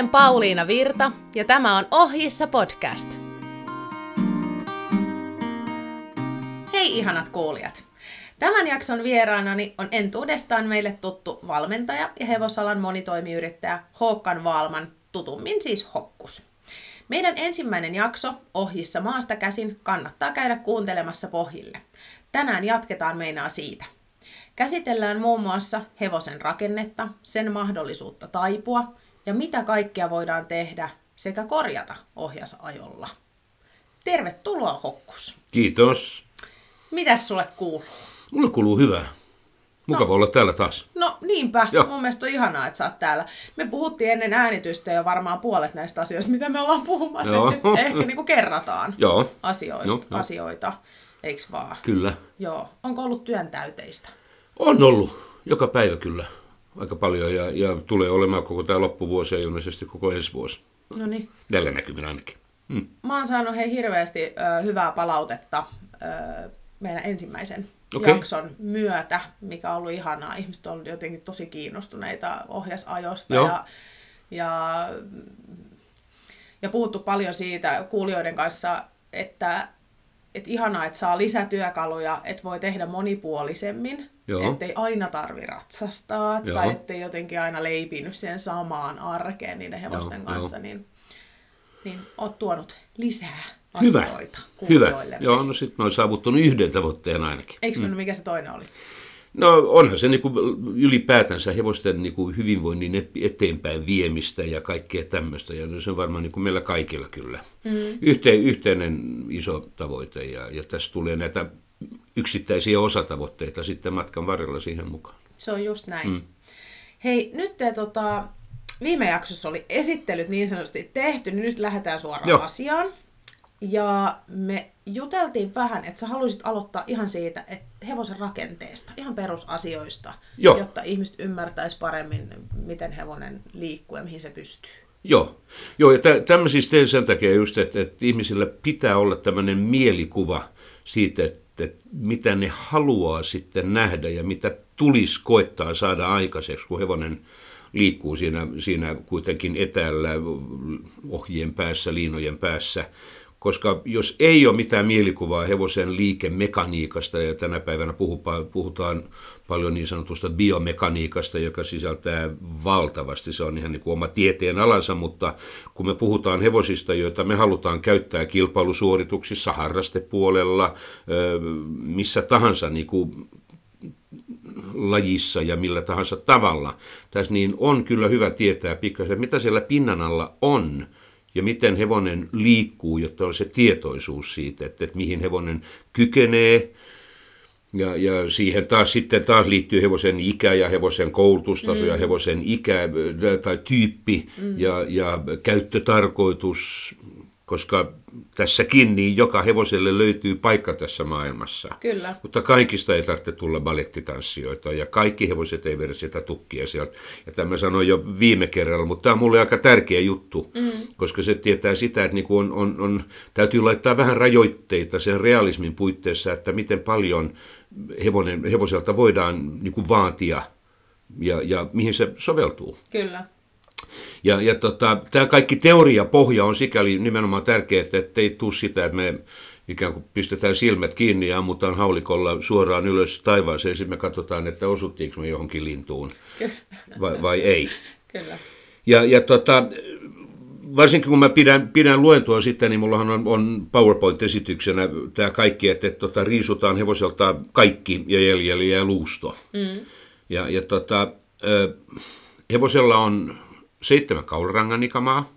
Olen Pauliina Virta ja tämä on Ohjissa podcast. Hei ihanat kuulijat! Tämän jakson vieraanani on entuudestaan meille tuttu valmentaja ja hevosalan monitoimiyrittäjä Håkan Wahlman, tutummin siis Hokus. Meidän ensimmäinen jakso Ohjissa maasta käsin kannattaa käydä kuuntelemassa pohjille. Tänään jatketaan meinaa siitä. Käsitellään muun muassa hevosen rakennetta, sen mahdollisuutta taipua ja mitä kaikkea voidaan tehdä sekä korjata ohjasajolla. Tervetuloa Hokus! Kiitos! Mitäs sulle kuuluu? Mulle kuuluu hyvää. Mukava olla täällä taas. No niinpä, joo. Mun mielestä on ihanaa, että sä oot täällä. Me puhuttiin ennen äänitystä jo varmaan puolet näistä asioista, mitä me ollaan puhumassa. Nyt ehkä niin kuin kerrataan asioita, eiks vaan? Kyllä. Joo. Onko ollut työntäyteistä? On ollut, joka päivä kyllä. Aika paljon ja tulee olemaan koko tämä loppuvuosi ja ilmeisesti koko ensi vuosi. No niin. Tällä näkymin ainakin. Hmm. Mä oon saanut hirveästi hyvää palautetta meidän ensimmäisen jakson myötä, mikä on ollut ihanaa. Ihmiset on ollut jotenkin tosi kiinnostuneita ohjasajosta ja puhuttu paljon siitä kuulijoiden kanssa, että ihanaa, että saa lisätyökaluja, että voi tehdä monipuolisemmin, ettei aina tarvi ratsastaa tai ettei jotenkin aina leipinyt sen samaan arkeen niiden hevosten kanssa, niin oot tuonut lisää asioita kuulijoille. Joo, no sitten mä oon saavuttanut yhden tavoitteen ainakin. Eikö mikä se toinen oli? No onhan se niin kuin ylipäätänsä hevosten niin kuin hyvinvoinnin eteenpäin viemistä ja kaikkea tämmöistä. Ja no, se on varmaan niin kuin meillä kaikilla kyllä. Mm. Yhteinen iso tavoite ja tässä tulee näitä yksittäisiä osatavoitteita sitten matkan varrella siihen mukaan. Se on just näin. Mm. Hei, nyt viime jaksossa oli esittelyt niin sanotusti tehty, niin nyt lähdetään suoraan asiaan. Ja me juteltiin vähän, että sä haluaisit aloittaa ihan siitä, että hevosen rakenteesta, ihan perusasioista, jotta ihmiset ymmärtäisi paremmin, miten hevonen liikkuu ja mihin se pystyy. Joo ja tämä siis tein sen takia just, että ihmisillä pitää olla tämmöinen mielikuva siitä, että mitä ne haluaa sitten nähdä ja mitä tulisi koettaa saada aikaiseksi, kun hevonen liikkuu siinä kuitenkin etäällä ohjien päässä, liinojen päässä. Koska jos ei ole mitään mielikuvaa hevosen liikemekaniikasta, ja tänä päivänä puhutaan paljon niin sanotusta biomekaniikasta, joka sisältää valtavasti, se on ihan niin kuin oma tieteen alansa, mutta kun me puhutaan hevosista, joita me halutaan käyttää kilpailusuorituksissa, harrastepuolella, missä tahansa niin kuin lajissa ja millä tahansa tavalla, tässä niin on kyllä hyvä tietää pikkasen, mitä siellä pinnan alla on. Ja miten hevonen liikkuu, jotta on se tietoisuus siitä, että mihin hevonen kykenee. Ja siihen taas liittyy hevosen ikä ja hevosen koulutustaso ja hevosen ikä tai tyyppi ja käyttötarkoitus. Koska tässäkin niin joka hevoselle löytyy paikka tässä maailmassa. Kyllä. Mutta kaikista ei tarvitse tulla balettitanssijoita ja kaikki hevoset ei vedä sitä tukkia sieltä. Ja tämä sanoin jo viime kerralla, mutta tämä on mulle aika tärkeä juttu, koska se tietää sitä, että niinku täytyy laittaa vähän rajoitteita sen realismin puitteissa, että miten paljon hevoselta voidaan niinku vaatia ja mihin se soveltuu. Kyllä. Tämä kaikki teoriapohja on sikäli nimenomaan tärkeää, että ei tule sitä, että me ikään kuin pistetään silmät kiinni ja ammutaan haulikolla suoraan ylös taivaaseen. Sitten me katsotaan, että osuttiinko me johonkin lintuun vai ei. Kyllä. Varsinkin kun mä pidän luentoa sitten, niin mullahan on PowerPoint-esityksenä tämä kaikki, että riisutaan hevoselta kaikki ja jäljellä ja luusto. Mm. Hevosella on 7 kaularangan ikamaa,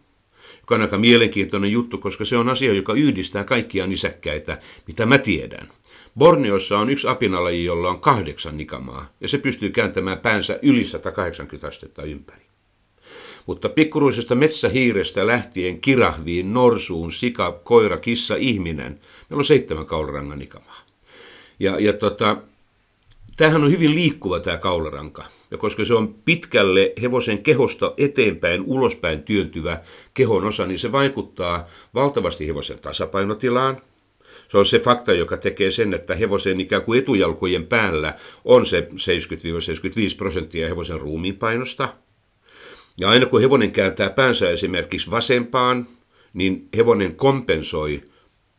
joka on aika mielenkiintoinen juttu, koska se on asia, joka yhdistää kaikkia nisäkkäitä, mitä mä tiedän. Borneossa on yksi apinalaji, jolla on 8 nikamaa, ja se pystyy kääntämään päänsä yli 180 astetta ympäri. Mutta pikkuruisesta metsähiirestä lähtien kirahviin, norsuun, sika, koira, kissa, ihminen, meillä on 7 kaularangan ikamaa. Tämähän on hyvin liikkuva tämä kaularanka, ja koska se on pitkälle hevosen kehosta eteenpäin, ulospäin työntyvä kehon osa, niin se vaikuttaa valtavasti hevosen tasapainotilaan. Se on se fakta, joka tekee sen, että hevosen ikään kuin etujalkojen päällä on se 70-75% hevosen ruumiinpainosta. Ja aina kun hevonen kääntää päänsä esimerkiksi vasempaan, niin hevonen kompensoi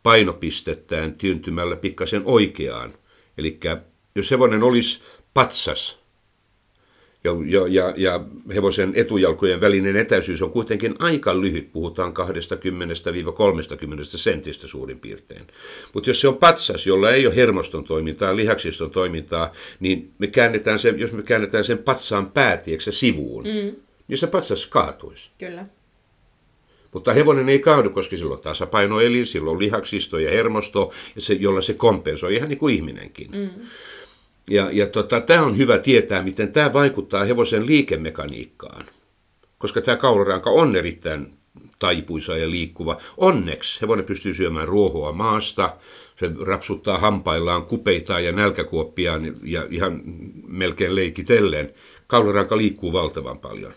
painopistettään tyyntymällä pikkasen oikeaan. Eli jos hevonen olisi patsas ja hevosen etujalkojen välinen etäisyys on kuitenkin aika lyhyt, puhutaan 20-30 sentistä suurin piirtein. Mutta jos se on patsas, jolla ei ole hermoston toimintaa, lihaksiston toimintaa, niin jos me käännetään sen patsaan päätieksä sivuun, niin se patsas kaatuisi. Kyllä. Mutta hevonen ei kaadu, koska silloin on tasapainoelin, silloin on lihaksisto ja hermosto, jolla se kompensoi, ihan niin kuin ihminenkin. Mm. Tämä on hyvä tietää, miten tämä vaikuttaa hevosen liikemekaniikkaan, koska tämä kaularanka on erittäin taipuisa ja liikkuva. Onneksi hevonen pystyy syömään ruohoa maasta, se rapsuttaa hampaillaan kupeitaan ja nälkäkuoppiaan ja ihan melkein leikitellen. Kaularanka liikkuu valtavan paljon.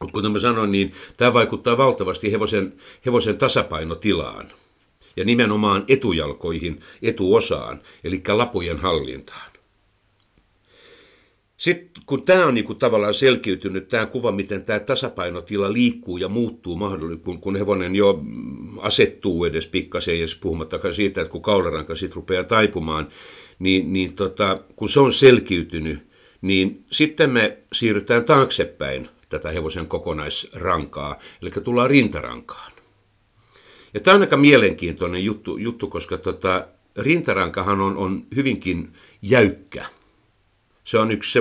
Mutta kuten mä sanoin, niin tämä vaikuttaa valtavasti hevosen tasapainotilaan ja nimenomaan etujalkoihin, etuosaan, eli lapojen hallintaan. Sitten kun tämä on niinku tavallaan selkiytynyt, tämä kuva, miten tämä tasapainotila liikkuu ja muuttuu mahdollisesti, kun hevonen jo asettuu edes pikkasen, ja puhumattakaan siitä, että kun kaularanka sitten rupeaa taipumaan, niin kun se on selkiytynyt, niin sitten me siirrytään taaksepäin tätä hevosen kokonaisrankaa, eli tullaan rintarankaan. Ja tämä on aika mielenkiintoinen juttu koska rintarankahan on hyvinkin jäykkä. Se on yksi,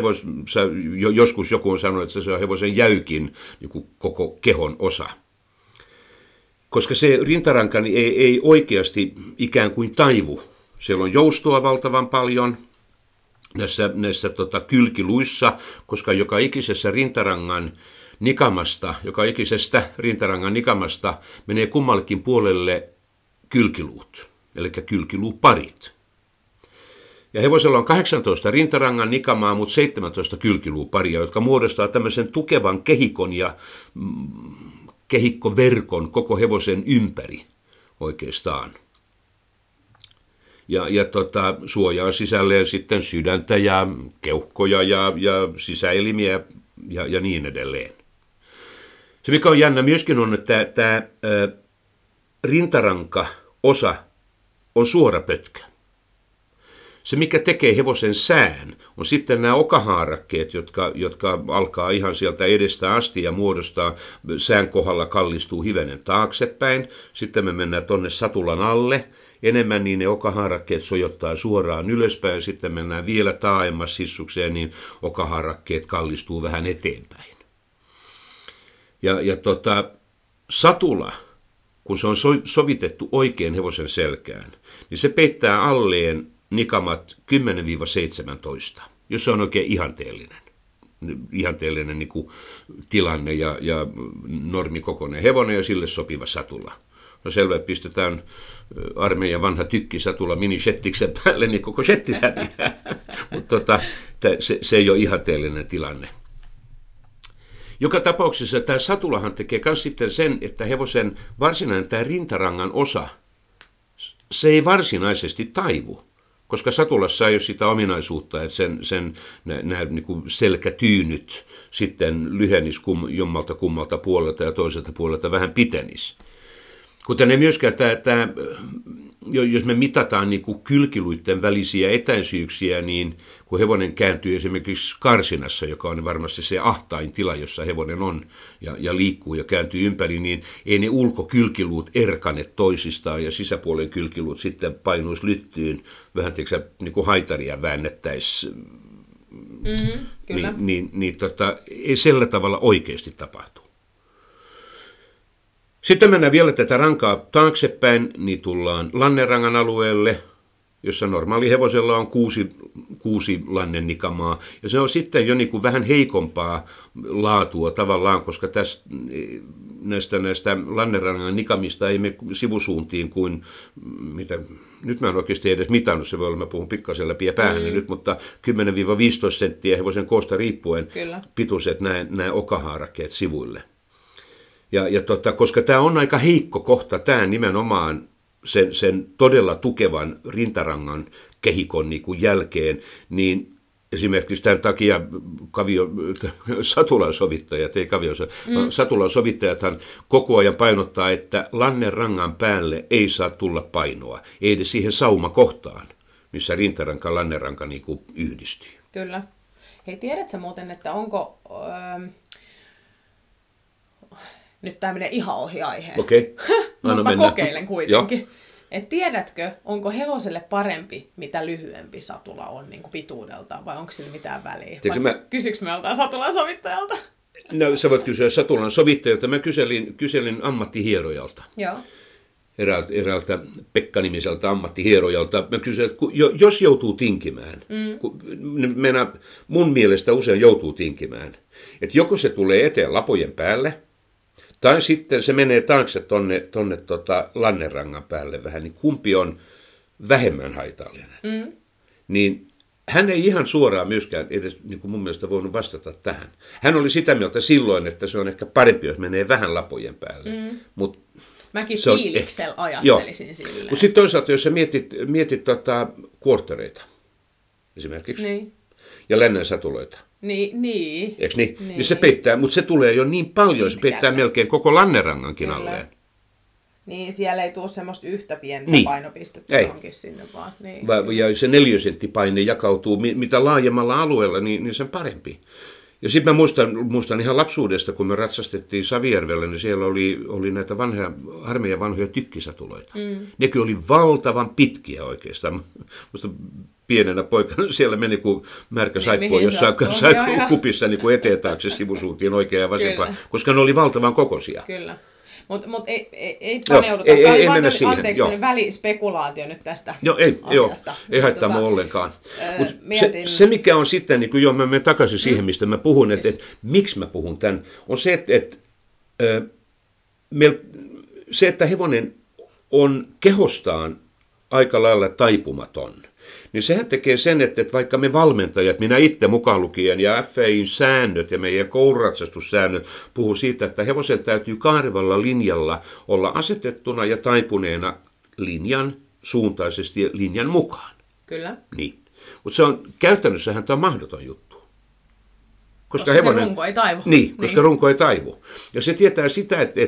joskus joku on sanonut, että se on hevosen jäykin joku koko kehon osa. Koska se rintaranka niin ei oikeasti ikään kuin taivu. Siellä on joustoa valtavan paljon näissä kylkiluissa, koska joka ikisestä rintarangan nikamasta menee kummallekin puolelle kylkiluut, eli kylkiluuparit. Ja hevosella on 18 rintarangan nikamaa, mutta 17 kylkiluuparia, jotka muodostaa tämmöisen tukevan kehikon ja kehikkoverkon koko hevosen ympäri oikeastaan. Ja suojaa sisälleen sitten sydäntä ja keuhkoja ja sisäelimiä ja niin edelleen. Se mikä on jännä myöskin on, että tämä rintarankaosa on suora pötkö. Se mikä tekee hevosen sään on sitten nämä okahaarakkeet, jotka alkaa ihan sieltä edestä asti ja muodostaa sään kohdalla kallistuu hivenen taaksepäin. Sitten me mennään tuonne satulan alle. Enemmän niin ne okahaarakkeet sojottaa suoraan ylöspäin, sitten mennään vielä taaemmas sissukseen, niin okahaarakkeet kallistuu vähän eteenpäin. Satula, kun se on sovitettu oikein hevosen selkään, niin se peittää alleen nikamat 10-17, jos se on oikein ihanteellinen niin kuin tilanne ja normikokoinen hevonen ja sille sopiva satula. No selvä, pistetään armeijan vanha tykkisatula minishettiksen päälle, niin koko shetti häviää. Mutta se ei ole ihanteellinen tilanne. Joka tapauksessa tämä satulahan tekee myös sitten sen, että hevosen varsinainen tämä rintarangan osa, se ei varsinaisesti taivu. Koska satulassa ei ole sitä ominaisuutta, että nämä niin kuin selkätyynyt sitten lyhenis jommalta kummalta puolelta ja toiselta puolelta vähän pitenis. Kuten ei myöskään tämä, jos me mitataan niin kuin kylkiluiden välisiä etäisyyksiä, niin kun hevonen kääntyy esimerkiksi karsinassa, joka on varmasti se ahtain tila, jossa hevonen on ja liikkuu ja kääntyy ympäri, niin ei ne ulkokylkiluut erkane toisistaan ja sisäpuolen kylkiluut sitten painuisi lyttyyn, vähän niin kuin haitaria väännettäisiin, ei sillä tavalla oikeasti tapahtu. Sitten mennään vielä tätä rankaa taaksepäin, niin tullaan lannerangan alueelle, jossa normaali hevosella on kuusi lannennikamaa. Ja se on sitten jo niin kuin vähän heikompaa laatua tavallaan, koska näistä lannerangan nikamista ei mene sivusuuntiin kuin, nyt mä en oikeasti edes mitannut, se voi olla, mä puhun pikkasen läpi ja päähän nyt, mutta 10-15 senttiä hevosen koosta riippuen pituiset nämä okahaarakkeet sivuille. Koska tämä on aika heikko kohta, tämä nimenomaan sen todella tukevan rintarangan kehikon niin kuin jälkeen, niin Esimerkiksi tämän takia satulan sovittajathan koko ajan painottaa, että lannen rangan päälle ei saa tulla painoa, ei edes siihen saumakohtaan, missä rintaranka ja lannenranka niin kuin yhdistyy. Kyllä. Hei, tiedätkö muuten, että onko... Nyt tämä menee ihan ohi aiheen. Okei, anna mennä. Mä kokeilen kuitenkin. Joo. Et tiedätkö, onko hevoselle parempi, mitä lyhyempi satula on niin kuin pituudeltaan, vai onko sillä mitään väliä? Kysyks me joltain satulan sovittajalta? No, sä voit kysyä satulan sovittajalta. Mä kyselin ammattihierojalta. Joo. Eräältä Pekka-nimiseltä ammattihierojalta. Mä kysyin, että jos joutuu tinkimään, mun mielestä usein joutuu tinkimään, että joko se tulee eteen lapojen päälle, tai sitten se menee taakse tonne lannenrangan päälle vähän, niin kumpi on vähemmän haitallinen. Mm. Niin hän ei ihan suoraan myöskään edes niin kuin mun mielestä voinut vastata tähän. Hän oli sitä mieltä silloin, että se on ehkä parempi, jos menee vähän lapojen päälle. Mm. Mut mäkin fiiliksellä ajattelisin silleen. Mutta sitten toisaalta, jos sä mietit kuorttereita esimerkiksi niin, ja lännen satuloita. Niin. Eikö niin? Niin se peittää, mutta se tulee jo niin paljon, se peittää melkein koko lannenrangankin alleen. Niin, siellä ei tule semmoista yhtä pientä painopistettä johonkin sinne vaan. Niin. Ja se 4 senttipaine jakautuu, mitä laajemmalla alueella, niin sen parempi. Ja sitten mä muistan ihan lapsuudesta, kun me ratsastettiin Savijärvellä, niin siellä oli näitä harmeja vanhoja tykkisatuloita. Mm. Ne kyllä oli valtavan pitkiä oikeastaan. Musta pienenä poikana siellä meni kuin märkä saippua jossain kupissa niin kuin eteen taakse sivusuuntiin oikeaan ja vasempaan, koska ne oli valtavan kokoisia. Kyllä. Mutta ei paneuduta. Joo, ei mennä siihen. Anteeksi, niin välispekulaatio nyt tästä asiasta. Ei haittaa mua ollenkaan. Se, mikä on sitten, niin kun mä menen takaisin siihen, mistä mä puhun, että miksi mä puhun tämän, on se, että hevonen on kehostaan aika lailla taipumaton. Niin sehän tekee sen, että vaikka me valmentajat, minä itse mukaan lukien ja FAI:n säännöt ja meidän kouluratsatussäännöt puhuu siitä, että hevosen täytyy kaarevalla linjalla olla asetettuna ja taipuneena linjan suuntaisesti ja linjan mukaan. Kyllä. Niin. Mutta käytännössähän tämä on mahdoton juttu. Koska runko ei taivu. Niin, koska runko ei taivu. Ja se tietää sitä, että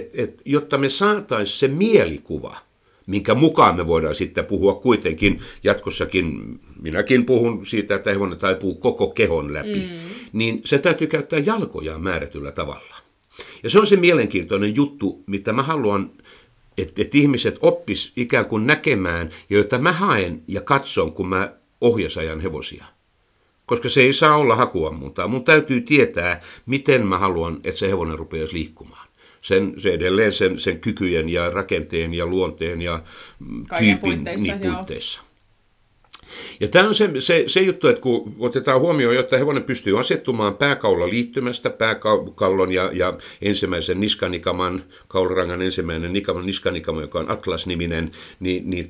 jotta me saataisiin se mielikuva, minkä mukaan me voidaan sitten puhua kuitenkin jatkossakin, minäkin puhun siitä, että hevonen taipuu koko kehon läpi, niin se täytyy käyttää jalkojaan määrätyllä tavalla. Ja se on se mielenkiintoinen juttu, mitä mä haluan, että ihmiset oppis ikään kuin näkemään, ja jota mä haen ja katson, kun mä ohjasajan hevosia. Koska se ei saa olla hakuammuntaa. Mun täytyy tietää, miten mä haluan, että se hevonen rupeaisi liikkumaan. Sen kykyjen ja rakenteen ja luonteen ja tyypin puitteissa. Ja tämä on se juttu, että kun otetaan huomioon, jotta hevonen pystyy asettumaan pääkaula liittymästä, pääkallon ja ensimmäisen niskanikaman, kaularangan ensimmäinen niskanikama, joka on Atlas-niminen, niin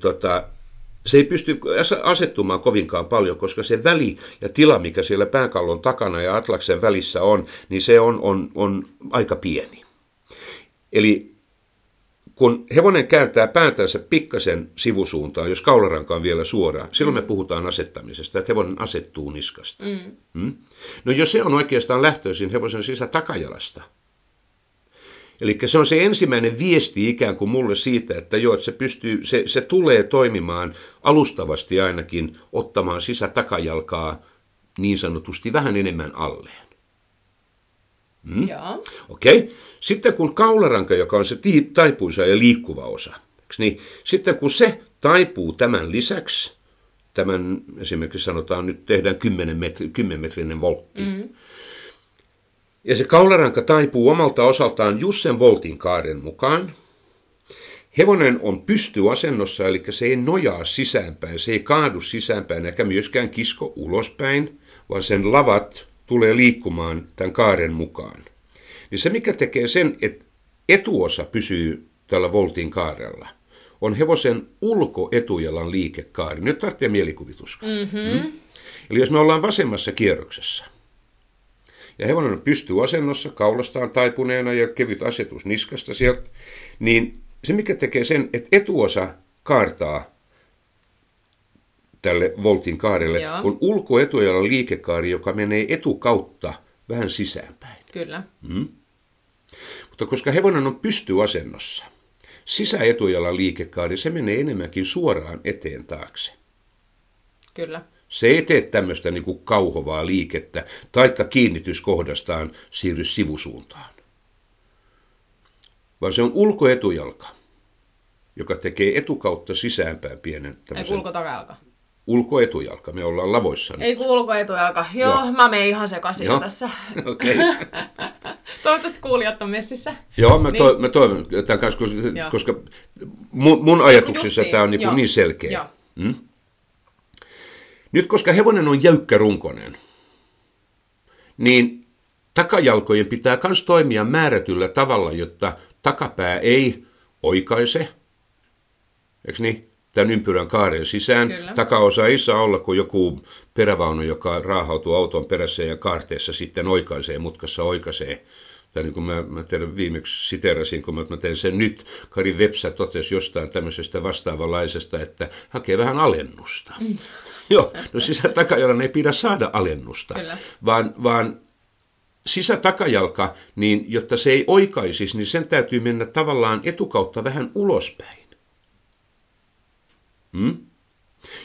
se ei pysty asettumaan kovinkaan paljon, koska se väli ja tila, mikä siellä pääkallon takana ja Atlaksen välissä on, niin se on aika pieni. Eli kun hevonen kääntää päätänsä pikkasen sivusuuntaan, jos kaularanka on vielä suora, silloin me puhutaan asettamisesta, että hevonen asettuu niskasta. No jos se on oikeastaan lähtöisin hevosen takajalasta. Eli se on se ensimmäinen viesti ikään kuin mulle siitä, että että se tulee toimimaan alustavasti ainakin ottamaan takajalkaa niin sanotusti vähän enemmän alleen. Okei. Sitten kun kaularanka, joka on se taipuisa ja liikkuva osa, niin sitten kun se taipuu tämän lisäksi, tämän esimerkiksi sanotaan nyt tehdään 10-metrinen voltti, ja se kaularanka taipuu omalta osaltaan just sen voltin kaaren mukaan, hevonen on pystyasennossa, eli se ei nojaa sisäänpäin, se ei kaadu sisäänpäin eikä myöskään kisko ulospäin, vaan sen lavat tulee liikkumaan tämän kaaren mukaan. Niin se, mikä tekee sen, että etuosa pysyy tällä voltin kaarella, on hevosen ulkoetujalan liikekaari. Nyt tarvitsee mielikuvituskaan. Eli jos me ollaan vasemmassa kierroksessa, ja hevonen pystyy asennossa, kaulastaan taipuneena ja kevyt asetus niskasta sieltä, niin se, mikä tekee sen, että etuosa kaartaa tälle voltin kaarelle, joo, on ulkoetuajalla liikekaari, joka menee etukautta vähän sisäänpäin. Kyllä. Mm. Mutta koska hevonen on pystyasennossa, sisäetuajalan liikekaari, se menee enemmänkin suoraan eteen taakse. Kyllä. Se ei tee tämmöistä niin kuin kauhovaa liikettä, taikka kiinnityskohdastaan siirry sivusuuntaan. Vaan se on ulkoetujalka, joka tekee etukautta sisäänpäin pienen tämmöisen... Ei ulkotakalka. Ulkoetujalka, me ollaan lavoissa nyt. Ei ulkoetujalka, joo, mä menen ihan sekaisin tässä. Okei. Okay. Toivottavasti kuulijat on messissä. Joo, mä, niin, mä toivon, koska mun ajatuksissa tämä on niin selkeä. Hmm? Nyt koska hevonen on jäykkärunkoinen, niin takajalkojen pitää myös toimia määrätyllä tavalla, jotta takapää ei oikaise, eikö niin, tämän ympyrän kaaren sisään. Kyllä. Takaosa ei saa olla kuin joku perävaunu, joka raahautuu auton perässä ja kaarteessa sitten oikaisee, mutkassa oikaisee. Tai niin kuin mä teille viimeksi siteerasin, kun mä tein sen nyt, Kari Vepsä totesi jostain tämmöisestä vastaavanlaisesta, että hakee vähän alennusta. Mm. Joo, no sisätakajalan ei pidä saada alennusta, vaan sisätakajalka, niin jotta se ei oikaisisi, niin sen täytyy mennä tavallaan etukautta vähän ulospäin. Hmm?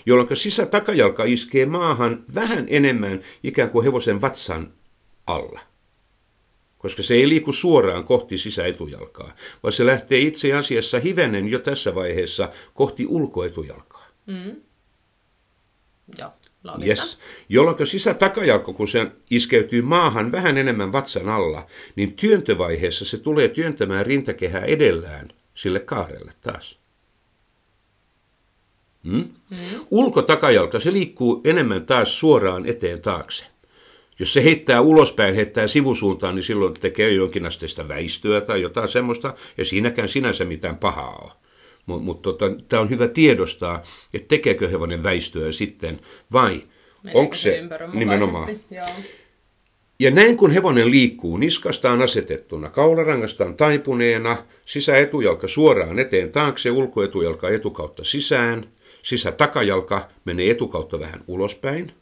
Jolloin sisätakajalka iskee maahan vähän enemmän ikään kuin hevosen vatsan alla. Koska se ei liiku suoraan kohti sisäetujalkaa, vaan se lähtee itse asiassa hivenen jo tässä vaiheessa kohti ulkoetujalkaa. Mm. Joo, yes. Jolloin sisätakajalka, kun se iskeytyy maahan vähän enemmän vatsan alla, niin työntövaiheessa se tulee työntämään rintakehää edellään sille kaarelle taas. Mm? Mm. Ulkotakajalka, se liikkuu enemmän taas suoraan eteen taakse. Jos se heittää ulospäin, heittää sivusuuntaan, niin silloin tekee jonkinasteista väistöä tai jotain semmoista, ja siinäkään sinänsä mitään pahaa ole. Mutta tämä on hyvä tiedostaa, että tekeekö hevonen väistöä sitten, vai onko se nimenomaan. Joo. Ja näin kun hevonen liikkuu niskastaan asetettuna, kaularangastaan taipuneena, sisäetujalka suoraan eteen taakse, ulkoetujalka etukautta sisään, sisätakajalka menee etukautta vähän ulospäin,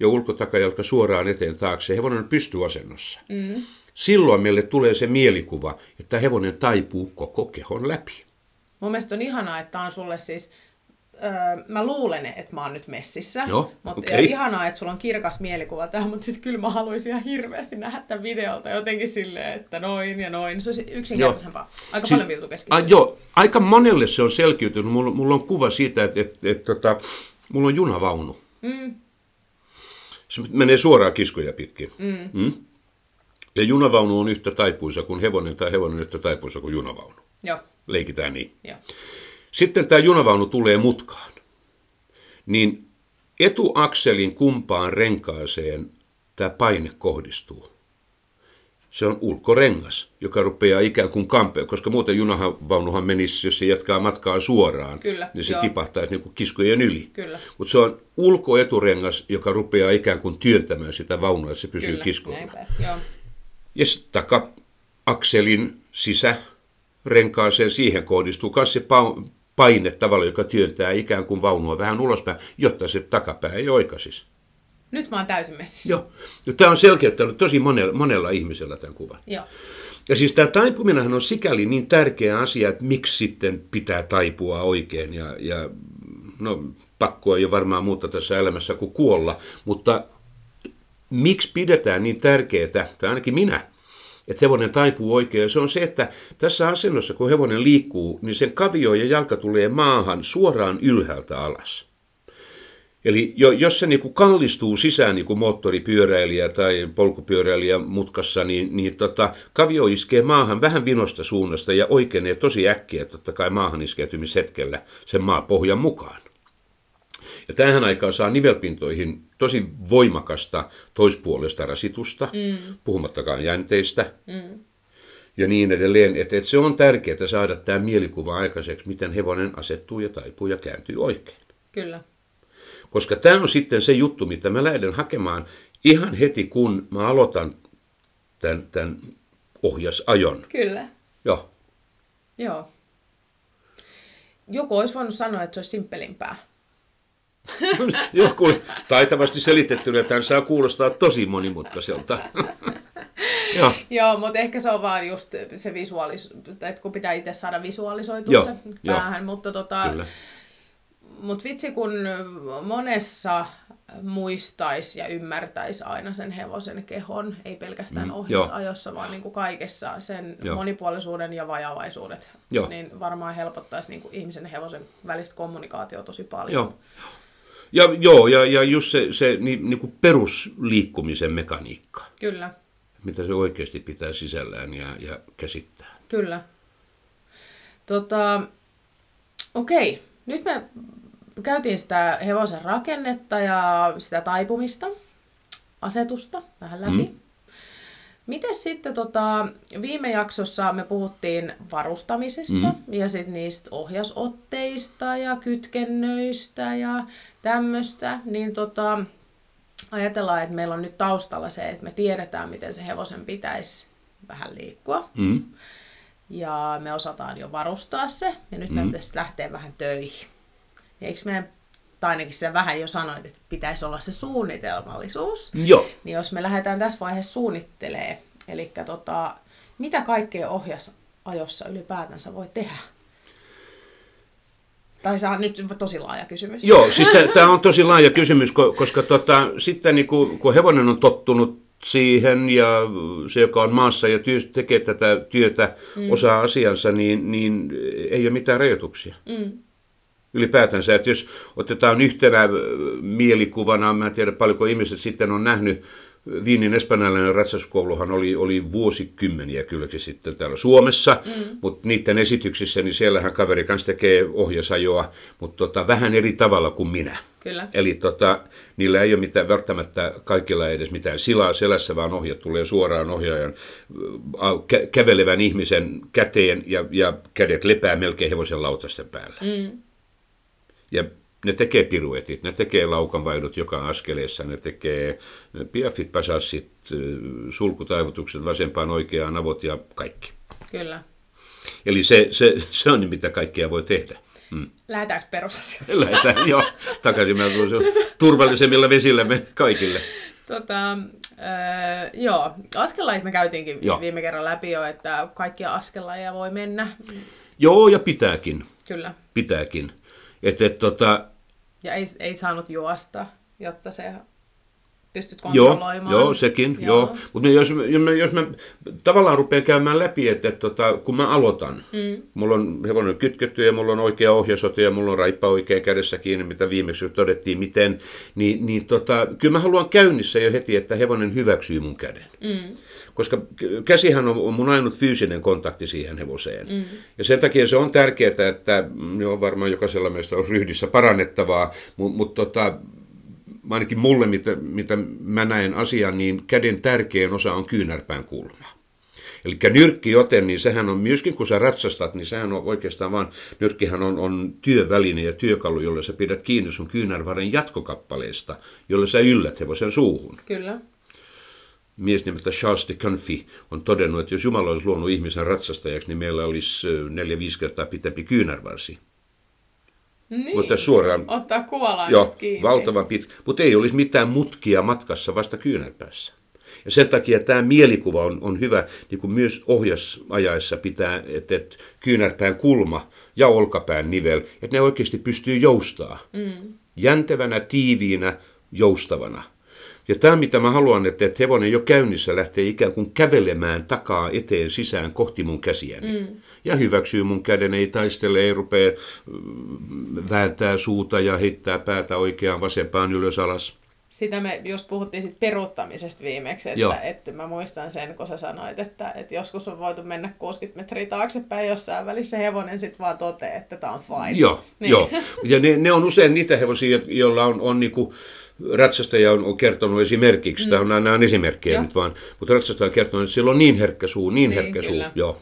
ja ulkotakajalka suoraan eteen taakse, hevonen on pystyasennossa. Mm. Silloin meille tulee se mielikuva, että hevonen taipuu koko kehon läpi. Mun mielestä on ihanaa, että on sulle siis, mä luulen, että mä oon nyt messissä, no, mutta okay, ihanaa, että sulla on kirkas mielikuva tähän, mutta siis kyllä mä haluaisin ihan hirveästi nähdä tämän videolta jotenkin silleen, että noin ja noin, se on yksinkertaisempaa. Aika siis, paljon viltukeskittyä. Joo, aika monelle se on selkiytynyt, mulla on kuva siitä, että mulla on junavaunu. Mm. Se menee suoraan kiskoja pitkin. Mm. Mm? Ja junavaunu on yhtä taipuisa kuin hevonen, tai hevonen on yhtä taipuisa kuin junavaunu. Joo. Leikitään niin. Joo. Sitten tämä junavaunu tulee mutkaan. Niin etuakselin kumpaan renkaaseen tämä paine kohdistuu. Se on ulkorengas, joka rupeaa ikään kuin kampeen, koska muuten junavaunuhan menisi, jos se jatkaa matkaa suoraan, kyllä, niin se joo, tipahtaisi niin kuin kiskojen yli. Mutta se on ulkoeturengas, joka rupeaa ikään kuin työntämään sitä vaunua, että se pysyy kyllä, kiskoilla. Ja taka-akselin sisärenkaaseen, siihen kohdistuu myös se paine tavallaan, joka työntää ikään kuin vaunua vähän ulospäin, jotta se takapää ei oikaisisi. Nyt mä oon täysin messissä. Joo. No, tämä on selkeyttänyt tosi monella ihmisellä tämän kuvan. Joo. Ja siis tämä taipuminenhan on sikäli niin tärkeä asia, että miksi sitten pitää taipua oikein. Ja no, pakko ei ole varmaan muuta tässä elämässä kuin kuolla. Mutta miksi pidetään niin tärkeää, tai ainakin minä, että hevonen taipuu oikein. Se on se, että tässä asennossa, kun hevonen liikkuu, niin sen kavio ja jalka tulee maahan suoraan ylhäältä alas. Eli jos se niin kuin kallistuu sisään niin kuin moottoripyöräilijä tai polkupyöräilijä mutkassa, niin kavio iskee maahan vähän vinosta suunnasta ja oikeenee tosi äkkiä, totta kai maahan iskeytymishetkellä sen maapohjan mukaan. Ja tähän aikaan saa nivelpintoihin tosi voimakasta toispuolesta rasitusta, puhumattakaan jänteistä. Mm. Ja niin edelleen, että se on tärkeää saada tämä mielikuva aikaiseksi, miten hevonen asettuu ja taipuu ja kääntyy oikein. Kyllä. Koska tämä on sitten se juttu, mitä mä lähden hakemaan ihan heti, kun mä aloitan tämän ohjasajon. Kyllä. Joo. Joo. Joku olisi voinut sanoa, että se olisi simppelimpää. Joku taitavasti selitettynä, että hän saa kuulostaa tosi monimutkaiselta. Joo, mutta ehkä se on vaan just se että kun pitää itse saada visualisoitua se päähän, mutta mut vitsi, kun monessa muistaisi ja ymmärtäisi aina sen hevosen kehon, ei pelkästään ohjausajossa, vaan niin kuin kaikessa sen monipuolisuuden ja vajavaisuudet, niin varmaan helpottaisi niin kuin ihmisen ja hevosen välistä kommunikaatiota tosi paljon. Ja just se niin kuin perusliikkumisen mekaniikka, kyllä, mitä se oikeasti pitää sisällään ja käsittää. Kyllä. Okei. Nyt me käytiin sitä hevosen rakennetta ja sitä taipumista, asetusta vähän läpi. Miten sitten viime jaksossa me puhuttiin varustamisesta ja sitten niistä ohjausotteista ja kytkennöistä ja tämmöistä, niin ajatellaan, että meillä on nyt taustalla se, että me tiedetään, miten se hevosen pitäisi vähän liikkua. Ja me osataan jo varustaa se, ja nyt meidän pitäisi lähteä vähän töihin. Eikö meidän, tai ainakin sä vähän jo sanoit, että pitäisi olla se suunnitelmallisuus. Niin jos me lähdetään tässä vaiheessa suunnittelemaan, eli mitä kaikkea ohjausajossa ylipäätänsä voi tehdä? Tai se on nyt tosi laaja kysymys. Joo, siis tämä on tosi laaja kysymys, koska sitten niin kun hevonen on tottunut siihen, ja se, joka on maassa ja tekee tätä työtä, osaa asiansa, niin ei ole mitään rajoituksia. Ylipäätänsä, että jos otetaan yhtenä mielikuvana, mä en tiedä paljonko ihmiset sitten on nähnyt, Viinin espanjalainen ratsaskouluhan oli vuosikymmeniä kylläkin sitten täällä Suomessa, mutta niiden esityksissä, niin siellähän kaveri kanssa tekee ohjasajoa, mutta vähän eri tavalla kuin minä. Kyllä. Eli niillä ei ole mitään, välttämättä kaikilla ei edes mitään silaa selässä, vaan ohje tulee suoraan ohjaajan kävelevän ihmisen käteen ja kädet lepää melkein hevosen lautasten päällä. Ja ne tekee piruetit, ne tekee laukanvaihdot joka askeleessa, ne tekee piaffit, pasassit, sulkutaivutukset vasempaan oikeaan, avot ja kaikki. Kyllä. Eli se on mitä kaikkea voi tehdä. Lähdetäänkö perusasioista? Lähdetään, joo. Takaisin mä tulen turvallisemmilla vesillä me kaikille. Askelajit me käytiinkin viime kerran läpi jo, että kaikkia askelajeja voi mennä. Joo, ja pitääkin. Kyllä. Pitääkin. Ja ei saanut juosta, jotta se pystyt kontrolloimaan. Joo, sekin. Joo. Mutta jos mä tavallaan rupean käymään läpi, että kun mä aloitan, mulla on hevonen kytketty ja mulla on oikea ohjasote ja mulla on raippa oikein kädessä kiinni, mitä viimeksi todettiin miten, niin kyllä mä haluan käynnissä jo heti, että hevonen hyväksyy mun käden. Koska käsihän on mun ainut fyysinen kontakti siihen hevoseen. Ja sen takia se on tärkeää, että ne on varmaan jokaisella meistä on ryhdissä parannettavaa, mutta ainakin mulle, mitä mä näen asian, niin käden tärkein osa on kyynärpään kulma. Eli nyrkkijoten, niin sehän on myöskin, kun sä ratsastat, niin sehän on oikeastaan vaan, nyrkkihän on työväline ja työkalu, jolla sä pidät kiinni sun kyynärvarren jatkokappaleesta, jolla sä yllät hevosen suuhun. Kyllä. Mies nimeltä Charles de Kunffy on todennut, että jos Jumala olisi luonut ihmisen ratsastajaksi, niin meillä olisi 4-5 kertaa pitempi kyynärvarsi. Niin, ottaa kuolaimista kiinni. Joo, valtavan pitkä, mutta ei olisi mitään mutkia matkassa vasta kyynärpäässä. Ja sen takia tämä mielikuva on hyvä, niin kuin myös ohjasajaessa pitää, että kyynärpään kulma ja olkapään nivel, että ne oikeasti pystyy joustaa. Jäntevänä, tiiviinä, joustavana. Ja tämä, mitä mä haluan, että hevonen jo käynnissä lähtee ikään kuin kävelemään takaa eteen sisään kohti mun käsiäni. Ja hyväksyy mun käden, ei taistele, ei rupea vääntää suuta ja heittää päätä oikeaan vasempaan ylös alas. Sitä me just puhuttiin sit peruuttamisesta viimeksi, että mä muistan sen, kun sä sanoit, että joskus on voitu mennä 60 metriä taaksepäin jossain välissä, hevonen sitten vaan toteaa, että tää on fine. Joo. Ja ne on usein niitä hevosia, joilla on niinku ratsastaja on kertonut esimerkiksi, nämä on esimerkkejä nyt vaan, mutta ratsastaja on kertonut, että sillä on niin herkkä suu,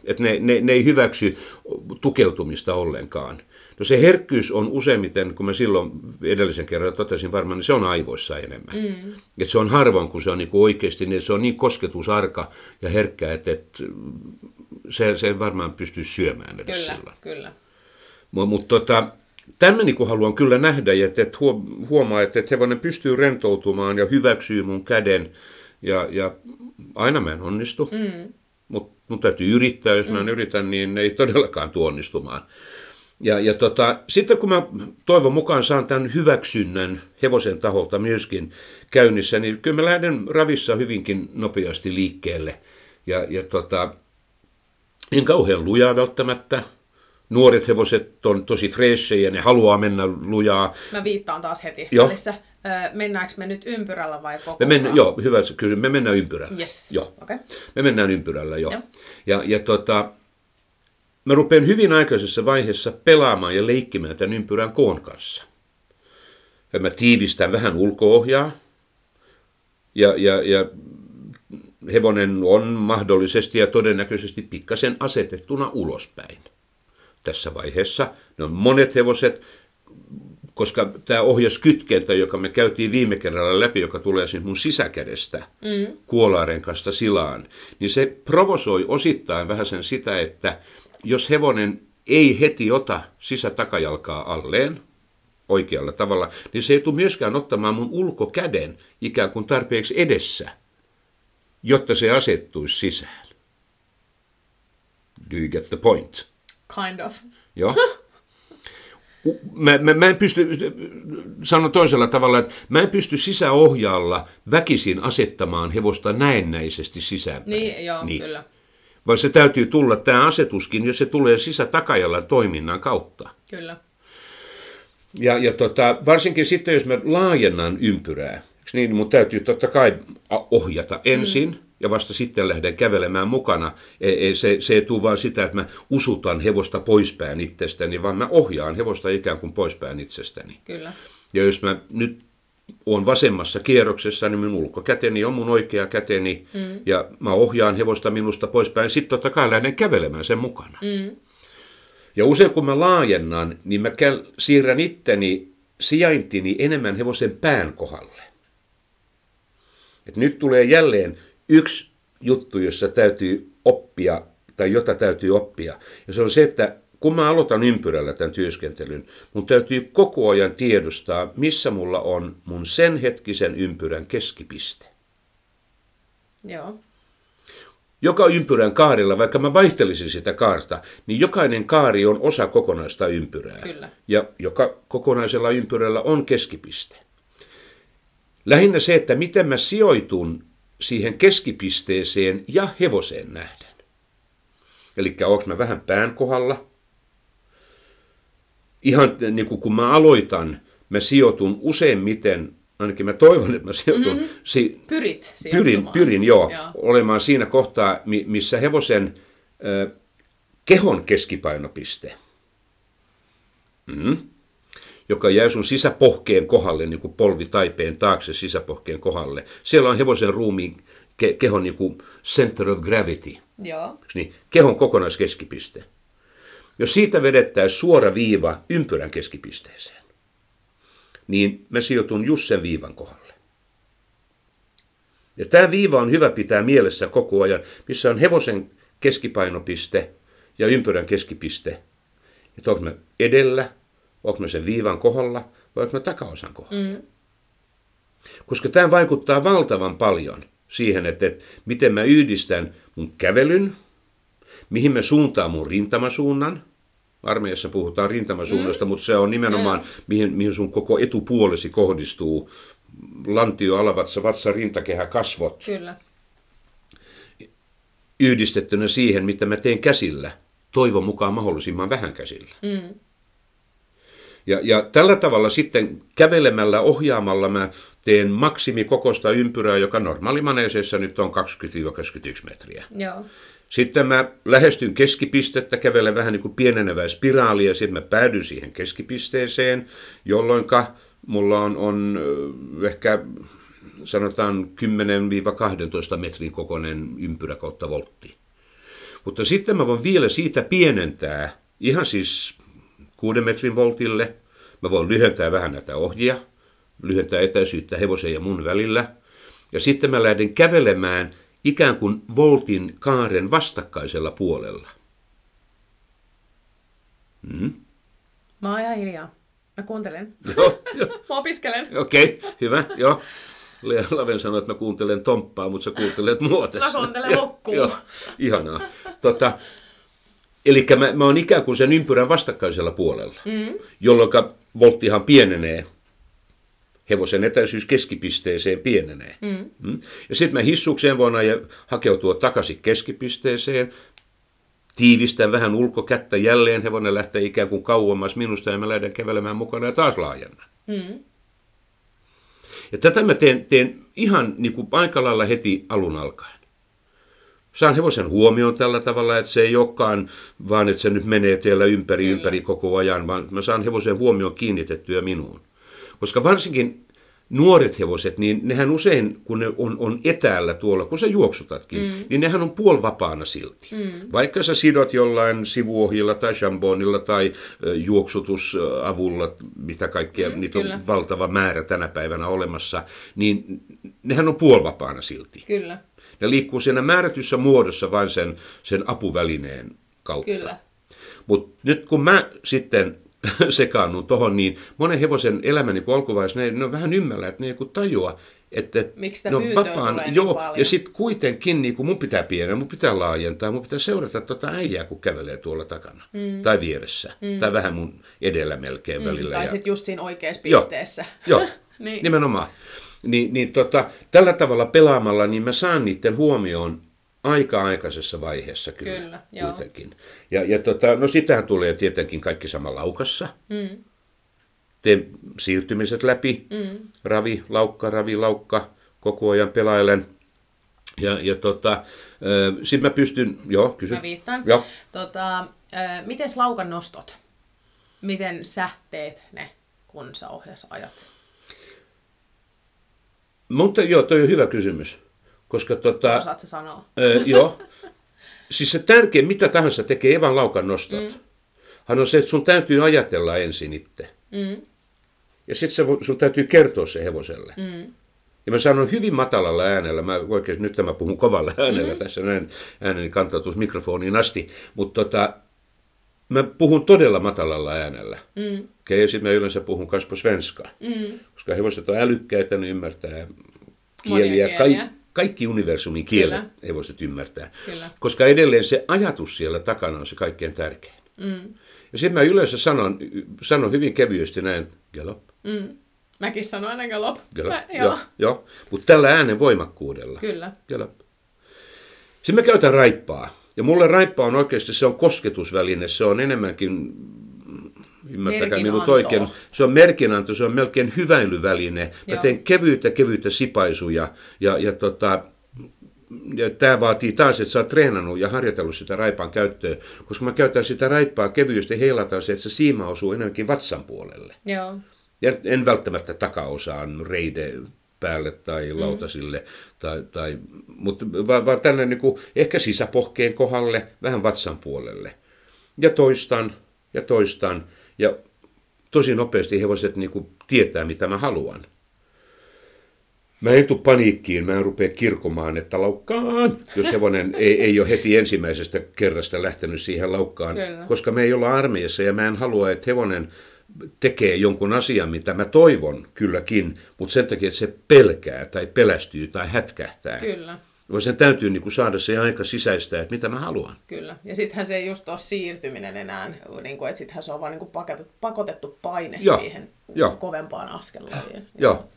että ne ei hyväksy tukeutumista ollenkaan. No se herkkyys on useimmiten, kun mä silloin edellisen kerran totesin varmaan, niin se on aivoissa enemmän. Että se on harvoin, kun se on niin kuin oikeasti, niin se on niin kosketusarka ja herkkä, että se ei varmaan pysty syömään edes silloin. Kyllä. Mutta Tämän niin haluan kyllä nähdä, että huomaa, että hevonen pystyy rentoutumaan ja hyväksyy mun käden. Ja aina mä en onnistu, mutta mun täytyy yrittää. Jos mä en yritän, niin ei todellakaan tule onnistumaan. Sitten kun mä toivon mukaan saan tämän hyväksynnän hevosen taholta myöskin käynnissä, niin kyllä mä lähden ravissa hyvinkin nopeasti liikkeelle. En kauhean lujaa välttämättä. Nuoret hevoset on tosi freshejä ja ne haluaa mennä lujaa. Mä viittaan taas heti. Mennäänkö me nyt ympyrällä vai kokonaan? Joo, hyvä kysymys. Me mennään ympyrällä. Yes. Joo. Okay. Me mennään ympyrällä, joo. Mä rupean hyvin aikaisessa vaiheessa pelaamaan ja leikkimään tämän ympyrän koon kanssa. Ja mä tiivistän vähän ulko-ohjaa. Ja hevonen on mahdollisesti ja todennäköisesti pikkasen asetettuna ulospäin. Tässä vaiheessa ne on monet hevoset, koska tämä ohjaskytkentä, joka me käytiin viime kerralla läpi, joka tulee siis mun sisäkädestä kuolaarenkasta silaan, niin se provosoi osittain vähän sen sitä, että jos hevonen ei heti ota sisätakajalkaa alleen oikealla tavalla, niin se ei tule myöskään ottamaan mun ulkokäden ikään kuin tarpeeksi edessä, jotta se asettuisi sisään. Do you get the point? Kind of. Joo. Mä en pysty, sanon toisella tavalla, että mä en pysty sisäohjaalla väkisin asettamaan hevosta näennäisesti sisäänpäin. Niin, kyllä. Vaan se täytyy tulla, tämä asetuskin, jos se tulee sisätakajalan toiminnan kautta. Kyllä. Varsinkin sitten, jos mä laajennan ympyrää, niin mun täytyy totta kai ohjata ensin. Ja vasta sitten lähden kävelemään mukana. Se ei tule vaan sitä, että mä usutan hevosta poispäin itsestäni, vaan mä ohjaan hevosta ikään kuin poispäin itsestäni. Kyllä. Ja jos mä nyt oon vasemmassa kierroksessa, niin mun ulkokäteni on mun oikea käteni, ja mä ohjaan hevosta minusta poispäin, sitten totta kai lähden kävelemään sen mukana. Ja usein kun mä laajennan, niin mä siirrän sijaintini enemmän hevosen pään kohdalle. Et nyt tulee jälleen yksi juttu, jossa täytyy oppia, tai jota täytyy oppia, ja se on se, että kun mä aloitan ympyrällä tämän työskentelyn, mun täytyy koko ajan tiedostaa, missä mulla on mun sen hetkisen ympyrän keskipiste. Joo. Joka ympyrän kaarilla, vaikka mä vaihtelisin sitä kaarta, niin jokainen kaari on osa kokonaista ympyrää. Kyllä. Ja joka kokonaisella ympyrällä on keskipiste. Lähinnä se, että miten mä sijoitun siihen keskipisteeseen ja hevoseen nähden. Eli onko mä vähän pään kohdalla? Ihan niin kuin kun mä aloitan, mä sijoitun useimmiten, ainakin mä toivon, että mä sijoitun. Mm-hmm. Pyrit sijoittumaan. Pyrin, joo. Ja olemaan siinä kohtaa, missä hevosen kehon keskipainopiste, joka jää sun sisäpohkeen kohdalle, niin kuin polvitaipeen taakse sisäpohkeen kohdalle. Siellä on hevosen ruumiin kehon niin kuin center of gravity. Joo. Niin, kehon kokonaiskeskipiste. Jos siitä vedettäisiin suora viiva ympyrän keskipisteeseen, niin mä sijoitun just sen viivan kohdalle. Ja tämä viiva on hyvä pitää mielessä koko ajan, missä on hevosen keskipainopiste ja ympyrän keskipiste. Että onko mä edellä? Oletko mä sen viivan kohdalla vai oletko mä takaosan kohdalla? Koska tämä vaikuttaa valtavan paljon siihen, että miten mä yhdistän mun kävelyn, mihin mä suuntaan mun rintamasuunnan. Armeijassa puhutaan rintamasuunnasta, mutta se on nimenomaan, mihin sun koko etupuolesi kohdistuu. Lantio, alavatsa, vatsa, rintakehä, kasvot. Kyllä. Yhdistettynä siihen, mitä mä teen käsillä. Toivon mukaan mahdollisimman vähän käsillä. Ja tällä tavalla sitten kävelemällä, ohjaamalla mä teen maksimikokoista ympyrää, joka normaalimaneeseissa nyt on 20-21 metriä. Joo. Sitten mä lähestyn keskipistettä, kävelen vähän niin kuin pienenevää spiraalia, ja sitten mä päädyn siihen keskipisteeseen, jolloin mulla on ehkä sanotaan 10-12 metrin kokoinen ympyrä kautta voltti. Mutta sitten mä voin vielä siitä pienentää, ihan siis 6 metrin voltille. Mä voin lyhentää vähän näitä ohjia, lyhentää etäisyyttä hevosen ja mun välillä. Ja sitten mä lähden kävelemään ikään kuin voltin kaaren vastakkaisella puolella. Mä oon ihan hiljaa. Mä kuuntelen. Joo, jo. Mä opiskelen. Okei, okay, hyvä, joo. Lea Laven sanoi, että mä kuuntelen tomppaa, mutta sä kuuntelet mua tässä. Mä kuuntelen hokkuu. Joo, ihanaa. Eli mä oon ikään kuin sen ympyrän vastakkaisella puolella, jolloin volttihan pienenee. Hevosen etäisyys keskipisteeseen pienenee. Ja sitten mä hissukseen voin hakeutua takaisin keskipisteeseen. Tiivistän vähän ulkokättä jälleen. Hevonen lähtee ikään kuin kauemmas minusta ja mä lähden kävelemään mukana ja taas laajennan. Ja tätä mä teen ihan niin kuin aika lailla heti alun alkaen. Saan hevosen huomioon tällä tavalla, että se ei olekaan vaan, että se nyt menee teillä ympäri koko ajan, vaan mä saan hevosen huomioon kiinnitettyä minuun. Koska varsinkin nuoret hevoset, niin nehän usein, kun ne on etäällä tuolla, kun sä juoksutatkin, niin nehän on puolivapaana silti. Vaikka sä sidot jollain sivuohjilla tai shamboonilla tai juoksutusavulla, mitä kaikkea, niitä kyllä. on valtava määrä tänä päivänä olemassa, niin nehän on puolivapaana silti. Kyllä. Ne liikkuu siinä määrätyssä muodossa vain sen apuvälineen kautta. Kyllä. Mutta nyt kun mä sitten sekaannun tohon, niin monen hevosen elämän niin alkuvaiheessa ne on vähän ymmällä, että ne ei tajua, että ne on vapaan. Joo, niin ja sitten kuitenkin niin mun pitää pienenä, mun pitää laajentaa, mun pitää seurata äijää, kun kävelee tuolla takana. Tai vieressä. Tai vähän mun edellä melkein välillä. Tai sitten just siinä oikeassa pisteessä. Joo, niin. Nimenomaan. Tällä tavalla pelaamalla, niin mä saan niiden huomioon aikaisessa vaiheessa kyllä kuitenkin. Ja sitähän tulee tietenkin kaikki sama laukassa. Teen siirtymiset läpi, ravi, laukka, koko ajan pelailen. Sit mä pystyn, kysyn. Mä viittaan. Joo. Mites laukan nostot? Miten sä teet ne, kun sä ohjassa ajat? Mutta toi on hyvä kysymys, koska osaat sä sanoa? Joo. Siis se tärkein, mitä tahansa tekee, evan laukan nostot, hän on se, että sun täytyy ajatella ensin itse. Ja sitten sun täytyy kertoa se hevoselle. Ja mä sanon hyvin matalalla äänellä, nyt mä puhun kovalla äänellä tässä, näin ääneni kantautuisi mikrofoniin asti, mutta mä puhun todella matalalla äänellä. Okay, ja sitten mä yleensä puhun kaspo svenskaa. Koska hevoset on älykkäitä, ne ymmärtää kieliä. Kaikki universumin kielet hevoset ymmärtää. Kyllä. Koska edelleen se ajatus siellä takana on se kaikkein tärkein. Ja sitten mä yleensä sanon hyvin kevyesti näin, galop. Mäkin sanon aina galop. Joo. Mutta tällä äänen voimakkuudella. Kyllä. Galop. Sitten mä käytän raippaa. Ja mulle raippa on oikeasti, se on kosketusväline, se on enemmänkin, ymmärtäkää minut oikein, se on merkinanto, se on melkein hyväilyväline. Mä teen kevyyttä sipaisuja ja tämä vaatii taas, että sä oot treenannut ja harjoitellut sitä raipaan käyttöä, koska mä käytän sitä raippaa kevyesti, heilataan se, että se siima osuu enemmänkin vatsan puolelle. Joo. Ja en välttämättä takaosaan reideen päälle tai lautasille, mutta vaan tänne niin kuin ehkä sisäpohkeen kohdalle, vähän vatsan puolelle. Ja toistan, ja tosi nopeasti hevoset niin kuin tietää, mitä mä haluan. Mä en tule paniikkiin, mä en rupea kirkomaan, että laukkaan, jos hevonen ei ole heti ensimmäisestä kerrasta lähtenyt siihen laukkaan, kyllä. koska me ei olla armeijassa ja mä en halua, että hevonen tekee jonkun asian, mitä mä toivon kylläkin, mutta sen takia, että se pelkää tai pelästyy tai hätkähtää. Kyllä. Vaan sen täytyy niin kuin saada se aika sisäistää, että mitä mä haluan. Kyllä. Ja sittenhän se ei just ole siirtyminen enää, niin kuin, että sittenhän se on vaan niin kuin pakotettu paine siihen kovempaan askelaan. Joo.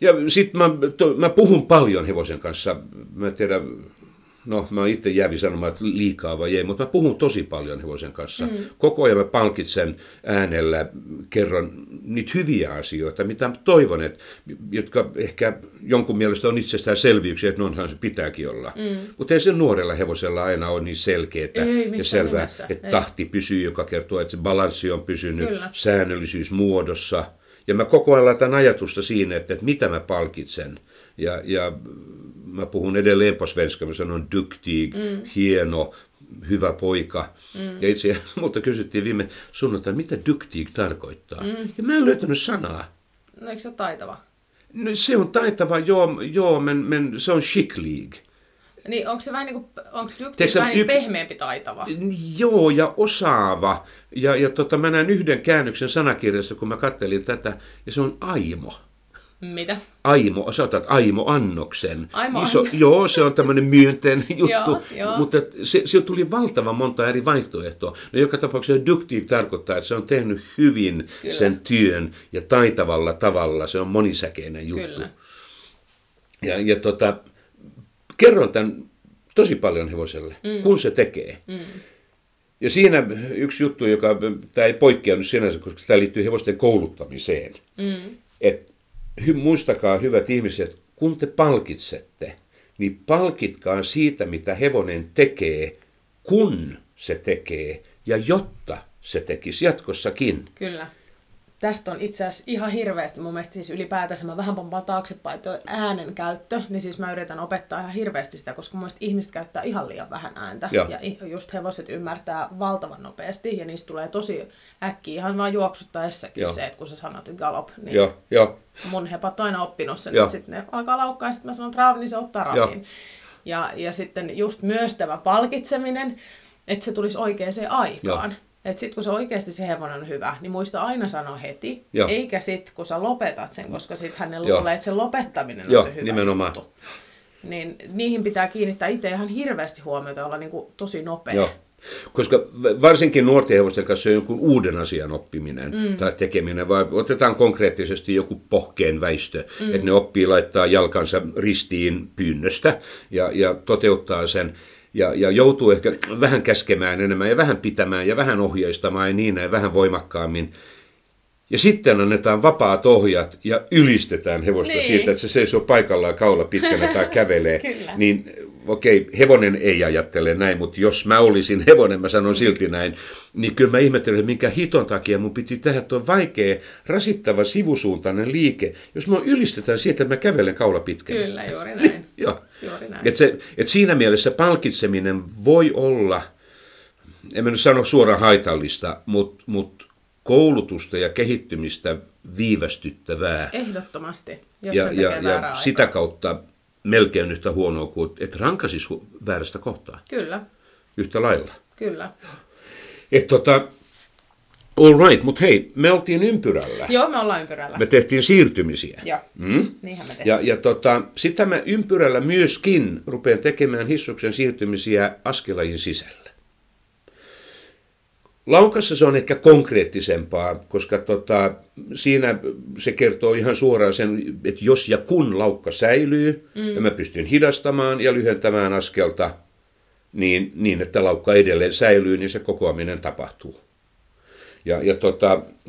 Ja sitten mä puhun paljon hevosen kanssa. Mä tiedän. Mä oon itse jäävi sanomaan, että liikaa vai ei, mutta mä puhun tosi paljon hevosen kanssa. Koko ajan mä palkitsen äänellä, kerron niitä hyviä asioita, mitä mä toivon, jotka ehkä jonkun mielestä on itsestään selviyksiä, että noinhan se pitääkin olla. Mutta ei se nuorella hevosella aina ole niin selkeätä ja selvää, että tahti pysyy joka kertoo, että se balanssi on pysynyt, kyllä. säännöllisyys muodossa. Ja mä koko ajan laitan ajatusta siinä, että mitä mä palkitsen. Ja mä puhun edelleen på svenska, mä sanon duktig, hieno, hyvä poika. Ja itse asiassa multa kysyttiin viime sunnuntaina, mitä duktig tarkoittaa. Ja mä en löytänyt sanaa. No eikö se ole taitava? No, se on taitava, joo, men se on skicklig. Niin onko se vähän niin kuin, onko dyktiikka vähän pehmeämpi taitava? Joo, ja osaava. Ja mä näin yhden käännöksen sanakirjassa, kun mä katselin tätä, ja se on aimo. Mitä? Aimo, sä otat aimoannoksen. Joo, se on tämmöinen myönteinen juttu, mutta se tuli valtavan monta eri vaihtoehtoa. No joka tapauksessa duktiiv tarkoittaa, että se on tehnyt hyvin Kyllä. sen työn ja taitavalla tavalla. Se on monisäkeinen juttu. Kyllä. Ja kerron tämän tosi paljon hevoselle, kun se tekee. Mm. Ja siinä yksi juttu, joka tämä ei poikkea nyt sinänsä, koska tämä liittyy hevosten kouluttamiseen, että muistakaa, hyvät ihmiset, kun te palkitsette, niin palkitkaa siitä, mitä hevonen tekee, kun se tekee ja jotta se tekisi jatkossakin. Kyllä. Tästä on itse asiassa ihan hirveästi. Mun mielestä siis ylipäätänsä mä vähän pompaan taaksepäin tuo äänen käyttö, niin siis mä yritän opettaa ihan hirveästi sitä, koska mun mielestä ihmiset käyttää ihan liian vähän ääntä. Joo. Ja just hevoset ymmärtää valtavan nopeasti ja niistä tulee tosi äkkiä ihan vaan juoksuttaessakin Joo. se, että kun sä sanot galop, niin Joo. mun hepat on aina oppinut sen, että sitten ne alkaa laukkaa ja sitten mä sanon trav, niin se ottaa raviin. Ja sitten just myös tämä palkitseminen, että se tulisi oikeaan aikaan. Joo. Että sitten kun se oikeasti se hevonen on hyvä, niin muista aina sanoa heti, Joo. eikä sitten kun sä lopetat sen, koska sitten hänen luulee, että sen lopettaminen on se hyvä nimenomaan. Juttu. Niin niihin pitää kiinnittää itse ihan hirveästi huomiota, olla niin kuin tosi nopea. Joo. Koska varsinkin nuorten hevosten kanssa se on jonkun uuden asian oppiminen tai tekeminen, vai otetaan konkreettisesti joku pohkeen väistö, että ne oppii laittaa jalkansa ristiin pyynnöstä ja toteuttaa sen. Ja joutuu ehkä vähän käskemään enemmän ja vähän pitämään ja vähän ohjeistamaan ja niin näin, vähän voimakkaammin. Ja sitten annetaan vapaat ohjat ja ylistetään hevosta siitä, että se seisoo paikallaan kaula pitkänä tai kävelee. Niin okei, hevonen ei ajattele näin, mutta jos mä olisin hevonen, mä sanon silti näin. Niin kyllä mä ihmettelen, että minkä hiton takia mun piti tehdä tuo vaikea, rasittava sivusuuntainen liike. Jos mä ylistetään siitä, että mä kävelen kaula pitkänä. Kyllä, juuri näin. Niin, joo. Et siinä mielessä palkitseminen voi olla, en mä nyt sano suoraan haitallista, mutta koulutusta ja kehittymistä viivästyttävää. Ehdottomasti, jos se tekee väärää aikaa. Sitä kautta melkein yhtä huonoa kuin, että rankasis väärästä kohtaa. Kyllä. Yhtä lailla. Kyllä. Että all right, mutta hei, me oltiin ympyrällä. Joo, me ollaan ympyrällä. Me tehtiin siirtymisiä. Joo, niinhän me tehtiin. Ja sitä mä ympyrällä myöskin rupean tekemään hissuksen siirtymisiä askelajin sisällä. Laukassa se on ehkä konkreettisempaa, koska siinä se kertoo ihan suoraan sen, että jos ja kun laukka säilyy, ja mä pystyn hidastamaan ja lyhentämään askelta niin, että laukka edelleen säilyy, niin se kokoaminen tapahtuu. Ja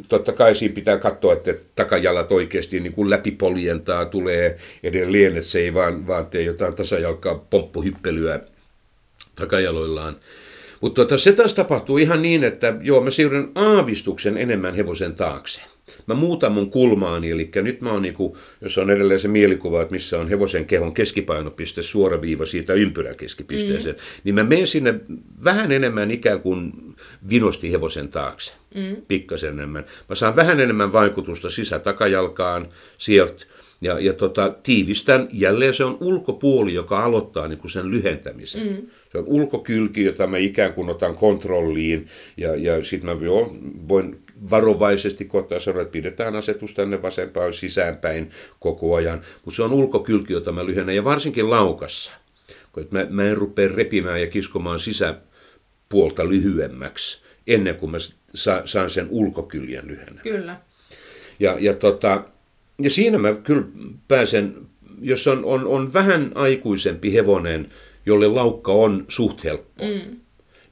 totta kai siinä pitää katsoa, että takajalat oikeasti niin kuin läpipoljentaa tulee edelleen, että se ei vaan tee jotain tasajalkaa pomppuhyppelyä takajaloillaan. Mutta se taas tapahtuu ihan niin, että mä siirryn aavistuksen enemmän hevosen taakse. Mä muutan mun kulmaani, eli nyt mä oon niin kuin, jos on edelleen se mielikuva, että missä on hevosen kehon keskipainopiste, suora viiva siitä ympyräkeskipisteeseen, niin mä menen sinne vähän enemmän ikään kuin vinosti hevosen taakse, pikkasen enemmän. Mä saan vähän enemmän vaikutusta sisätakajalkaan sieltä ja tiivistän, jälleen se on ulkopuoli, joka aloittaa niin kuin sen lyhentämisen. Se on ulkokylki, jota mä ikään kuin otan kontrolliin ja sit mä voin varovaisesti kohtaa sanoa, että pidetään asetus tänne vasempaan sisäänpäin koko ajan. Mutta se on ulkokylki, jota mä lyhennän, ja varsinkin laukassa. Mä en rupea repimään ja kiskomaan sisäpuolta lyhyemmäksi ennen kuin mä saan sen ulkokyljen lyhennä. Kyllä. Ja siinä mä kyllä pääsen, jos on vähän aikuisempi hevonen, jolle laukka on suht helppo,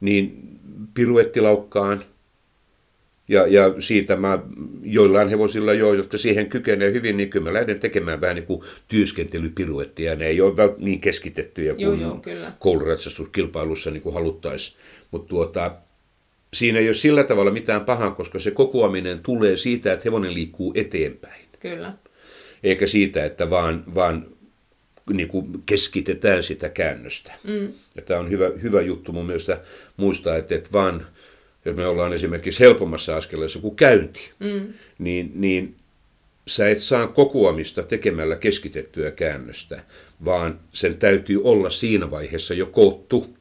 niin piruettilaukkaan. Ja siitä mä joillain hevosilla, jotka siihen kykenee hyvin, niin kyllä mä lähden tekemään vähän niin kuin työskentelypiruettia. Ne ei ole niin keskitettyjä kuin kouluratsastuskilpailussa niin kuin haluttaisiin. Mutta siinä ei ole sillä tavalla mitään pahaa, koska se kokoaminen tulee siitä, että hevonen liikkuu eteenpäin. Kyllä. Eikä siitä, että vaan niin kuin keskitetään sitä käännöstä. Ja tämä on hyvä juttu mun mielestä muistaa, että vaan... Jos me ollaan esimerkiksi helpommassa askeleessa kuin käynti, niin sä et saa kokoamista tekemällä keskitettyä käännöstä, vaan sen täytyy olla siinä vaiheessa jo koottu.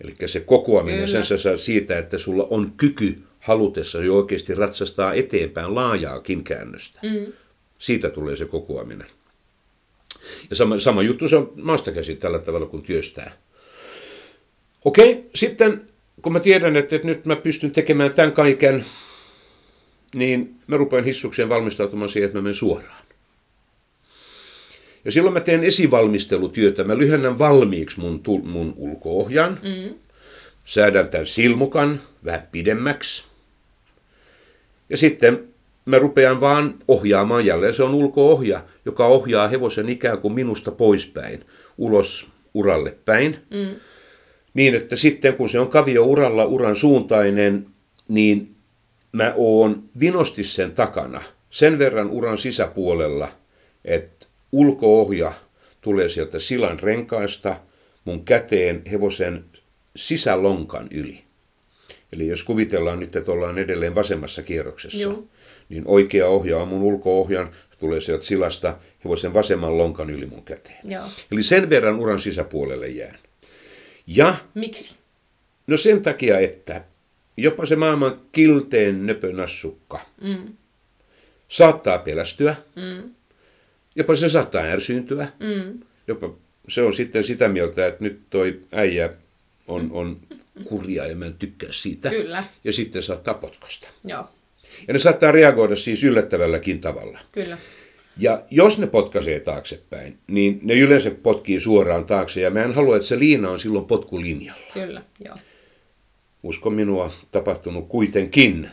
Eli se kokoaminen, kyllä, sen saa siitä, että sulla on kyky halutessa jo oikeasti ratsastaa eteenpäin laajaakin käännöstä. Mm. Siitä tulee se kokoaminen. Ja sama juttu se on maastakäsin tällä tavalla, kun työstää. Okei, sitten kun mä tiedän, että nyt mä pystyn tekemään tämän kaiken, niin mä rupean hissukseen valmistautumaan siihen, että mä menen suoraan. Ja silloin mä teen esivalmistelutyötä. Mä lyhennän valmiiksi mun ulko-ohjan. Mm. Säädän tämän silmukan vähän pidemmäksi. Ja sitten mä rupean vaan ohjaamaan jälleen. Se on ulko-ohja, joka ohjaa hevosen ikään kuin minusta poispäin, ulos uralle päin. Mm. Niin, että sitten kun se on kavio uralla uran suuntainen, niin mä oon vinosti sen takana, sen verran uran sisäpuolella, että ulko-ohja tulee sieltä silan renkaasta mun käteen hevosen sisälonkan yli. Eli jos kuvitellaan nyt, että ollaan edelleen vasemmassa kierroksessa, niin oikea ohja on mun ulko-ohjan, tulee sieltä silasta hevosen vasemman lonkan yli mun käteen. Joo. Eli sen verran uran sisäpuolelle jään. Ja, miksi? No sen takia, että jopa se maailman kilteen nöpönassukka saattaa pelästyä, jopa se saattaa ärsyyntyä, jopa se on sitten sitä mieltä, että nyt toi äijä on kurjaa ja mä en tykkää siitä, kyllä, ja sitten saattaa potkosta. Joo. Ja ne saattaa reagoida siis yllättävälläkin tavalla. Kyllä. Ja jos ne potkaisee taaksepäin, niin ne yleensä potkii suoraan taakse, ja mä en halua, että se liina on silloin potkulinjalla. Kyllä, joo. Usko minua, tapahtunut kuitenkin.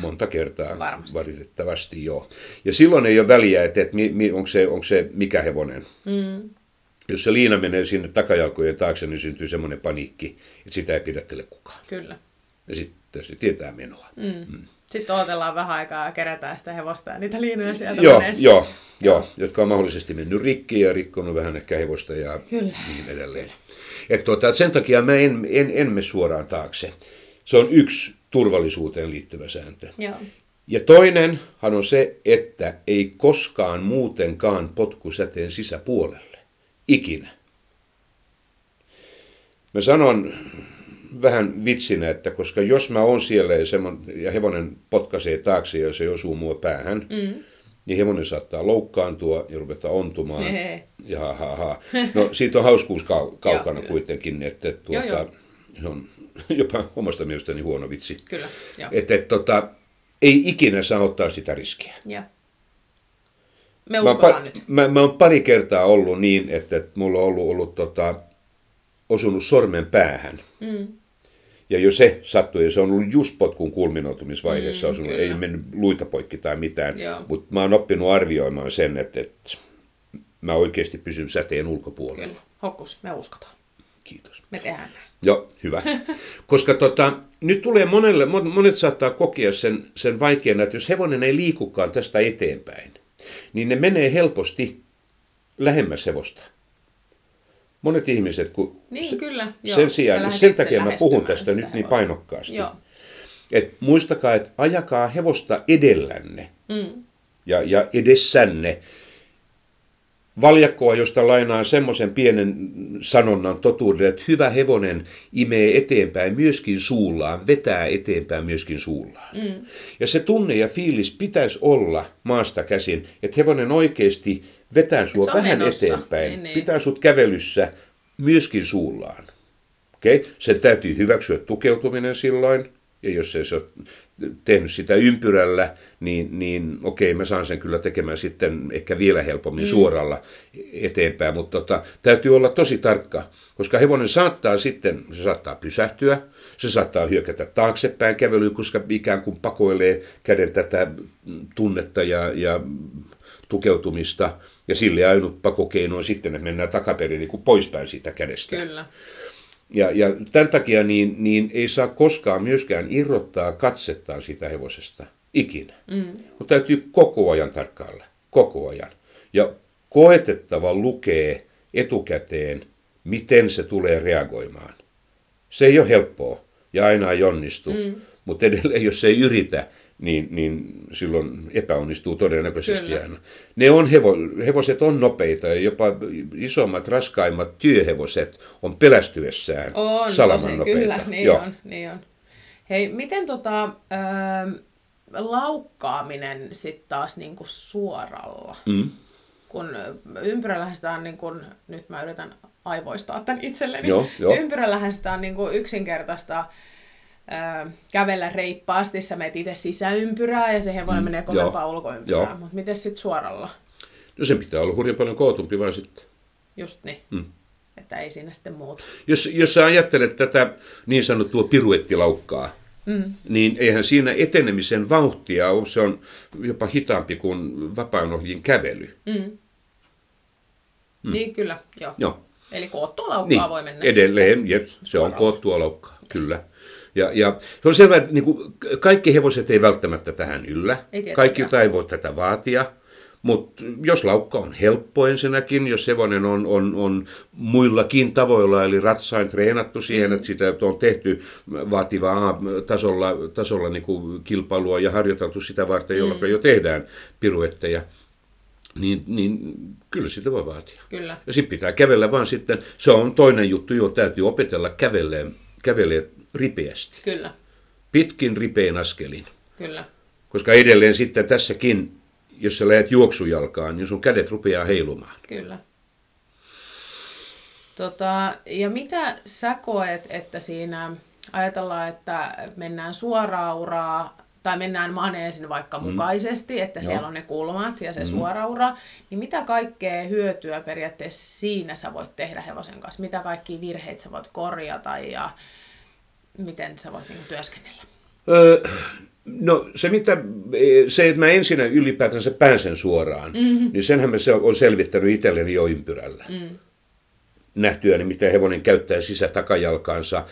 Monta kertaa. Varmasti. Valitettavasti, joo. Ja silloin ei ole väliä, että onko se mikä hevonen. Mm. Jos se liina menee sinne takajalkojen taakse, niin syntyy semmoinen paniikki, että sitä ei pidättele kukaan. Kyllä. Ja sitten se tietää menoa. Mm. Sitten odotellaan vähän aikaa ja kerätään sitä hevosta ja niitä liinoja sieltä menee. Joo, jotka on mahdollisesti mennyt rikki ja rikkonut vähän ehkä hevosta ja kyllä, niin edelleen. Että sen takia mä en mene suoraan taakse. Se on yksi turvallisuuteen liittyvä sääntö. Joo. Ja toinenhan on se, että ei koskaan muutenkaan potkusäteen sisäpuolelle. Ikinä. Mä sanon vähän vitsinä, että koska jos mä oon siellä ja hevonen potkaisee taakse ja se osuu mua päähän, niin hevonen saattaa loukkaantua ja ruveta ontumaan. Ja No siitä on hauskuus kaukana kuitenkin, että se on jopa omasta mielestäni huono vitsi. Kyllä, ei ikinä saa ottaa sitä riskiä. Ja. Me uskotaan nyt. Mä oon pari kertaa ollut niin, että mulla on ollut osunut sormen päähän. Mm. Ja jos se sattui, ja se on ollut just potkun kulminoitumisvaiheessa, ei mennyt luita poikki tai mitään, mutta mä oon oppinut arvioimaan sen, että mä oikeasti pysyn säteen ulkopuolella. Kyllä. Hokus, me uskotaan. Kiitos. Me tehdään näin. Joo, hyvä. Koska nyt tulee monet saattaa kokea sen vaikeana, että jos hevonen ei liikukaan tästä eteenpäin, niin ne menee helposti lähemmäs hevosta. Monet ihmiset, kun sen takia mä puhun tästä nyt niin painokkaasti. Et muistakaa, että ajakaa hevosta edellänne ja edessänne. Valjakkoa, josta lainaan semmoisen pienen sanonnan totuuden, että hyvä hevonen imee eteenpäin myöskin suullaan, vetää eteenpäin myöskin suullaan. Mm. Ja se tunne ja fiilis pitäisi olla maasta käsin, että hevonen oikeasti vetää sua vähän menossa eteenpäin, niin. Pitää sut kävelyssä myöskin suullaan. Okay? Sen täytyy hyväksyä tukeutuminen silloin, ja jos ei se ole tehnyt sitä ympyrällä, niin okei, mä saan sen kyllä tekemään sitten ehkä vielä helpommin suoralla eteenpäin, mutta täytyy olla tosi tarkka, koska hevonen saattaa sitten, se saattaa pysähtyä, se saattaa hyökätä taaksepäin kävelyyn, koska ikään kuin pakoilee käden tätä tunnetta ja tukeutumista, ja sille ainut pakokeino on sitten, että mennään takaperin niin kuin poispäin siitä kädestä. Kyllä. Ja tämän takia niin ei saa koskaan myöskään irrottaa katsettaan siitä hevosesta. Ikinä. Mutta täytyy koko ajan tarkkailla. Koko ajan. Ja koetettava lukee etukäteen, miten se tulee reagoimaan. Se ei ole helppoa ja aina ei onnistu. Mutta edelleen, jos se ei yritä, niin silloin epäonnistuu todennäköisesti aina. Ne on hevoset on nopeita ja jopa isommat, raskaimmat työhevoset on pelästyessään salaman nopeita. Kyllä, niin on. Hei, miten laukkaaminen sitten taas niinku suoralla? Mm. Kun ympärillähän sitä on, niin kun, nyt mä yritän aivoistaa tämän itselleni, ympärillähän sitä on niin kun yksinkertaista kävellä reippaasti, sä meet itse sisäympyrää ja se hevonen menee kovempaa ulkoympyrää, mutta miten sitten suoralla? No sen pitää olla hurjan paljon kootumpi vaan sitten. Just niin, että ei siinä sitten muuta. Jos sä ajattelet tätä niin sanottua piruettilaukkaa, niin eihän siinä etenemisen vauhtia ole, se on jopa hitaampi kuin vapaanohjien kävely. Niin kyllä, joo. Eli koottua laukkaa niin, voi mennä edelleen, se on koottua laukkaa, kyllä. Ja se on selvä, että niin kuin, kaikki hevoset ei välttämättä tähän yllä, kaikki ei voi tätä vaatia, mutta jos laukka on helppo ensinnäkin, jos hevonen on muillakin tavoilla, eli ratsain treenattu siihen, että sitä on tehty vaativaa tasolla niin kuin kilpailua ja harjoiteltu sitä varten, jolla jo tehdään piruetteja. Niin kyllä sitä voi vaatia. Kyllä. Ja sitten pitää kävellä vaan sitten, se on toinen juttu, jo täytyy opetella kävelee ripeästi. Kyllä. Pitkin ripein askelin. Kyllä. Koska edelleen sitten tässäkin, jos sä lähet juoksujalkaan, niin sun kädet rupeaa heilumaan. Kyllä. Ja mitä sä koet, että siinä ajatellaan, että mennään suoraa uraa, tai mennään maneesin vaikka mukaisesti, että siellä on ne kulmat ja se suoraura, niin mitä kaikkea hyötyä periaatteessa siinä sä voit tehdä hevosen kanssa? Mitä kaikkia virheitä sä voit korjata ja miten sä voit niin työskennellä? No se, että mä ensinnä ylipäätänsä pääsen suoraan, niin senhän mä oon selvittänyt itselleni jo ympyrällä. Nähtyäni, miten hevonen käyttää sisätakajalkaansa,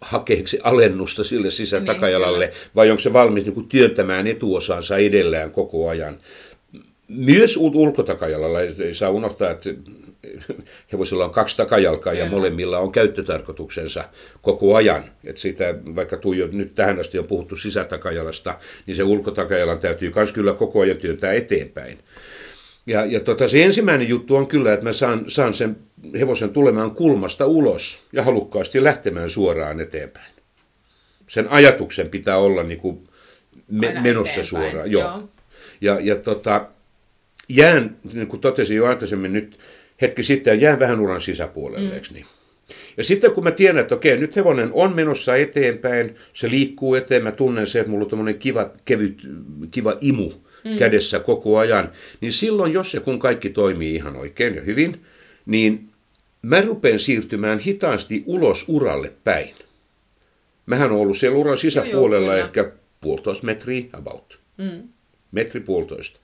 hakeeko se alennusta sille sisätakajalalle, vai onko se valmis niin kuin työntämään etuosaansa edellään koko ajan. Myös ulkotakajalalla ei saa unohtaa, että hevosilla on 2 takajalkaa ja molemmilla on käyttötarkoituksensa koko ajan. Et sitä, vaikka nyt tähän asti on puhuttu sisätakajalasta, niin se ulkotakajalan täytyy myös kyllä koko ajan työntää eteenpäin. Ja se ensimmäinen juttu on kyllä, että mä saan sen hevosen tulemaan kulmasta ulos ja halukkaasti lähtemään suoraan eteenpäin. Sen ajatuksen pitää olla niin kuin menossa eteenpäin. Suoraan. Joo. Jään, niin kuin totesin jo aikaisemmin nyt hetki sitten, jään vähän uran sisäpuolelle. Niin? Ja sitten kun mä tiedän, että okei, nyt hevonen on menossa eteenpäin, se liikkuu eteen, mä tunnen se, että mulla on tommoinen kiva imu kädessä koko ajan, niin silloin jos ja kun kaikki toimii ihan oikein ja hyvin, niin mä rupean siirtymään hitaasti ulos uralle päin. Mähän on ollut siellä uran sisäpuolella ehkä 1,5 metriä about. Metri 1,5.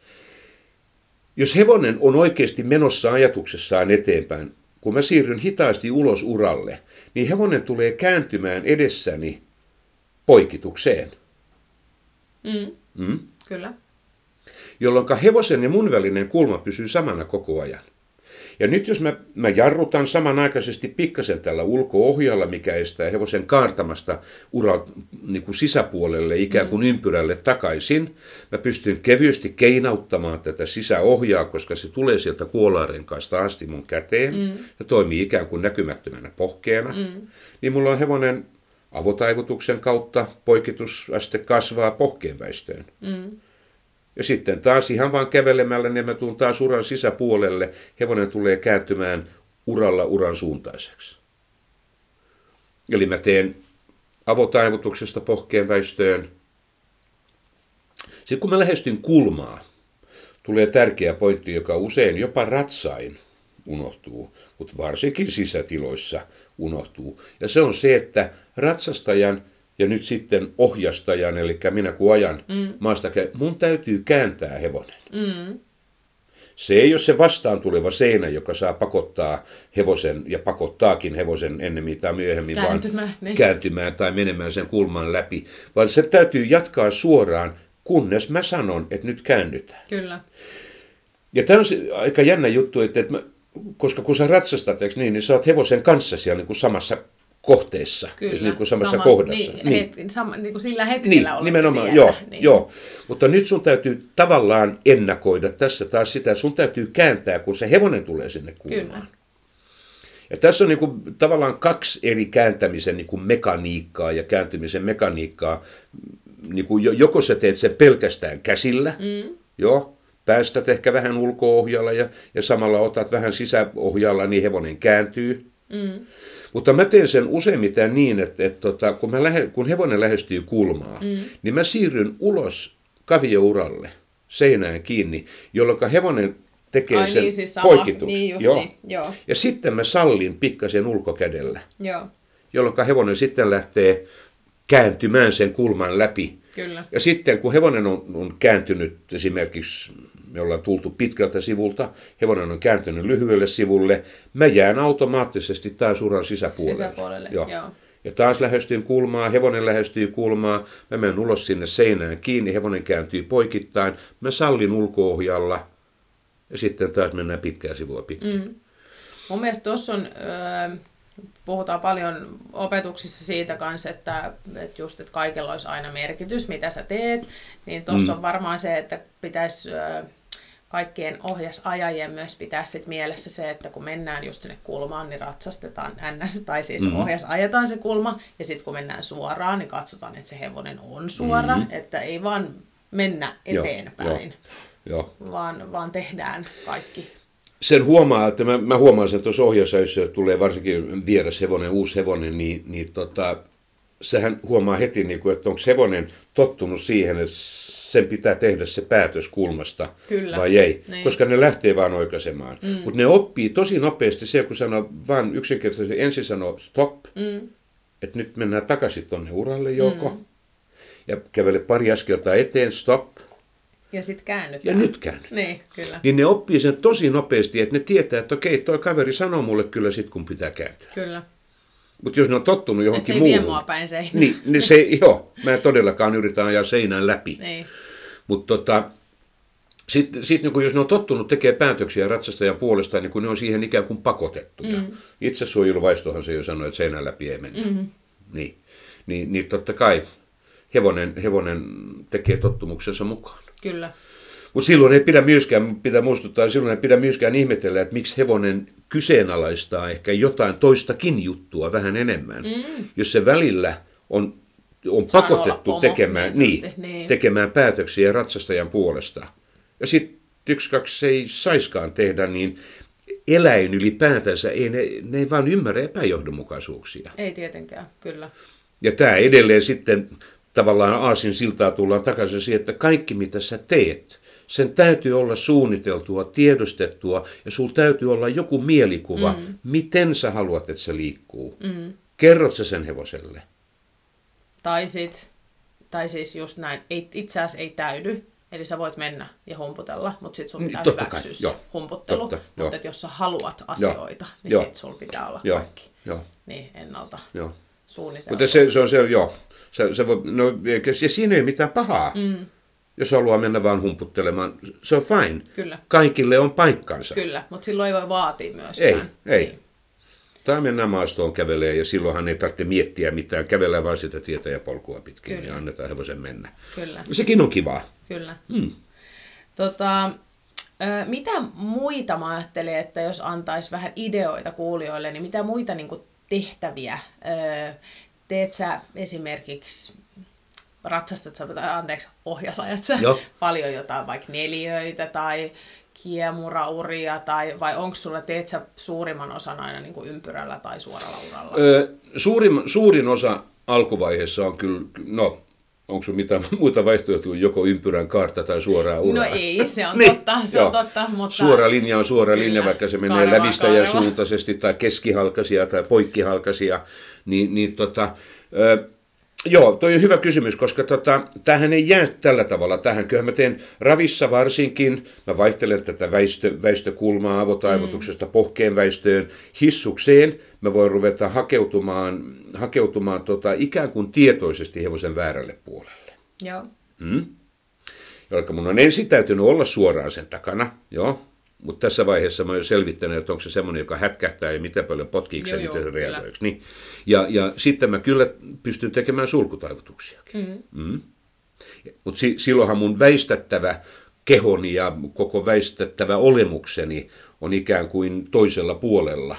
Jos hevonen on oikeasti menossa ajatuksessaan eteenpäin, kun mä siirryn hitaasti ulos uralle, niin hevonen tulee kääntymään edessäni poikitukseen. Kyllä. Jolloinka hevosen ja mun välinen kulma pysyy samana koko ajan. Ja nyt jos mä jarrutan samanaikaisesti pikkasen tällä ulko-ohjalla, mikä estää hevosen kaartamasta uran niin kuin sisäpuolelle, ikään kuin ympyrälle takaisin, mä pystyn kevyesti keinauttamaan tätä sisäohjaa, koska se tulee sieltä kuolarenkaasta asti mun käteen ja toimii ikään kuin näkymättömänä pohkeena, niin mulla on hevonen avotaivutuksen kautta poikitusaste kasvaa pohkeenväistöön. Ja sitten taas ihan vaan kävelemällä, niin mä tuun taas uran sisäpuolelle. Hevonen tulee kääntymään uralla uran suuntaiseksi. Eli mä teen avotaivutuksesta pohkeenväistöön. Sitten kun mä lähestyn kulmaa, tulee tärkeä pointti, joka usein jopa ratsain unohtuu, mutta varsinkin sisätiloissa unohtuu. Ja se on se, että ratsastajan ja nyt sitten ohjastajan, eli minä kun ajan maasta, mun täytyy kääntää hevonen. Se ei ole se vastaan tuleva seinä, joka saa pakottaa hevosen, ja pakottaakin hevosen ennemmin tai myöhemmin, vaan kääntymään tai menemään sen kulman läpi. Vaan se täytyy jatkaa suoraan, kunnes mä sanon, että nyt käännytään. Kyllä. Ja tämä on aika jännä juttu, että koska kun sä ratsastat, niin sä oot hevosen kanssa siellä niin kuin samassa kohteissa, kyllä, niin kuin samassa kohdassa. Niin kuin sillä hetkellä niin, nimenomaan, siellä. Joo. Mutta nyt sun täytyy tavallaan ennakoida tässä taas sitä, sun täytyy kääntää, kun se hevonen tulee sinne kulmaan. Ja tässä on niin kuin tavallaan kaksi eri kääntämisen niin kuin mekaniikkaa ja kääntymisen mekaniikkaa. Niin kuin joko sä teet sen pelkästään käsillä, päästät ehkä vähän ulko-ohjalla ja samalla otat vähän sisäohjalla, niin hevonen kääntyy. Mutta mä teen sen useimmiten niin, että kun hevonen lähestyy kulmaa, niin mä siirryn ulos kaviouralle seinään kiinni, jolloin hevonen tekee sen niin, siis poikituksen. Niin. Ja sitten mä sallin pikkasen ulkokädellä, jolloin hevonen sitten lähtee kääntymään sen kulman läpi. Kyllä. Ja sitten kun hevonen on kääntynyt, esimerkiksi me ollaan tultu pitkältä sivulta, hevonen on kääntynyt lyhyelle sivulle, mä jään automaattisesti taas uran sisäpuolelle. Joo. Ja taas lähestyin kulmaa, hevonen lähestyy kulmaa, mä menen ulos sinne seinään kiinni, hevonen kääntyy poikittain, mä sallin ulko-ohjalla ja sitten taas mennään pitkää sivua pitkin. Mun mielestä tuossa on... Puhutaan paljon opetuksissa siitä kanssa, että kaikella olisi aina merkitys, mitä sä teet. Niin tuossa on varmaan se, että pitäisi kaikkien ohjasajajien myös pitää sit mielessä se, että kun mennään just sinne kulmaan, niin ratsastetaan ns. Tai siis ohjasajetaan se kulma. Ja sitten kun mennään suoraan, niin katsotaan, että se hevonen on suora. Että ei vaan mennä eteenpäin, vaan tehdään kaikki. Sen huomaa, että mä huomaan sen tuossa ohjausajassa, jos tulee varsinkin vieras hevonen, uusi hevonen, niin sehän huomaa heti, niin kuin, että onko hevonen tottunut siihen, että sen pitää tehdä se päätös kulmasta, vai ei. Niin. Koska ne lähtee vaan oikaisemaan. Mutta ne oppii tosi nopeasti se, kun sanoo vaan yksinkertaisesti, ensin sanoo stop, että nyt mennään takaisin tuonne uralle joko, ja kävele pari askelta eteen, stop. Ja sitten käännytään. Ja nyt käännytään. Niin, kyllä. Niin ne oppii sen tosi nopeasti, että ne tietää, että okei, toi kaveri sanoo mulle kyllä sit, kun pitää kääntyä. Kyllä. Mutta jos ne on tottunut johonkin muuhun. Se ei vie mua päin seinään. Niin se, mä en todellakaan yritä ajaa seinään läpi. Niin. Mutta sitten niin jos ne on tottunut tekemään päätöksiä ratsastajan puolestaan, niin kun ne on siihen ikään kuin pakotettu. Itsesuojeluvaistohan se jo sanoi, että seinään läpi ei mennä. Niin totta kai hevonen tekee tottumuksensa mukaan. Kyllä. Mutta silloin ei pidä myöskään, ihmetellä, että miksi hevonen kyseenalaistaa ehkä jotain toistakin juttua vähän enemmän, jos se välillä on pakotettu tekemään päätöksiä ratsastajan puolesta. Ja sitten 1, 2 ei saiskaan tehdä, niin eläin ylipäätänsä, ne ei vaan ymmärrä epäjohdonmukaisuuksia. Ei tietenkään, kyllä. Ja tämä edelleen sitten... Tavallaan aasin siltaa tullaan takaisin siihen, että kaikki mitä sä teet, sen täytyy olla suunniteltua, tiedostettua ja sulla täytyy olla joku mielikuva, miten sä haluat, että se liikkuu. Kerrot sä sen hevoselle? Tai siis just näin, itse asiassa ei täydy, eli sä voit mennä ja humputella, mutta sit sun pitää hyväksyä se humputtelu. Mutta jos sä haluat asioita, niin sit sulla pitää olla kaikki niin ennalta suunniteltu. Mutta se on se, Se voi, ja siinä ei ole mitään pahaa, jos haluaa mennä vaan humputtelemaan. Se on fine. Kyllä. Kaikille on paikkansa. Kyllä, mutta silloin ei voi vaatia myöskään. Ei. Niin. Tai mennään maastoon kävelee ja silloinhan ei tarvitse miettiä mitään. Kävellään vaan sitä tietä ja polkua pitkin ja annetaan hevosen mennä. Kyllä. Sekin on kivaa. Kyllä. Mitä muita, mä ajattelin, että jos antaisi vähän ideoita kuulijoille, niin mitä muita niin kuin tehtäviä... Teet sä esimerkiksi, ohjasajat sä paljon jotain, vaikka neliöitä tai kiemurauria, vai onko sulla, teet sä suurimman osan aina niin kuin ympyrällä tai suoralla uralla? Suurin osa alkuvaiheessa on kyllä, onko sinulla mitään muita vaihtoehtoja kuin joko ympyrän kaarta tai suoraa uraa? No ei, se on totta. Mutta... Suora linja on suora linja, vaikka se menee lävistäjän suuntaisesti tai keskihalkaisia tai poikkihalkaisia. Toi on hyvä kysymys, koska tämähän ei jää tällä tavalla tähän. Kyllähän mä teen ravissa varsinkin, mä vaihtelen tätä väistökulmaa avotaivutuksesta pohkeen väistöön hissukseen. Mä voin ruveta hakeutumaan ikään kuin tietoisesti hevosen väärälle puolelle. Joo. Jolka mun on ensin täytynyt olla suoraan sen takana, Mutta tässä vaiheessa mä oon jo selvittänyt, että onko se semmoinen, joka hätkähtää ja mitä paljon potkiiko ja miten se reagoiko. Niin. Ja sitten mä kyllä pystyn tekemään sulkutaivutuksiakin. Mm-hmm. Mm. Mutta silloinhan mun väistettävä kehoni ja koko väistettävä olemukseni on ikään kuin toisella puolella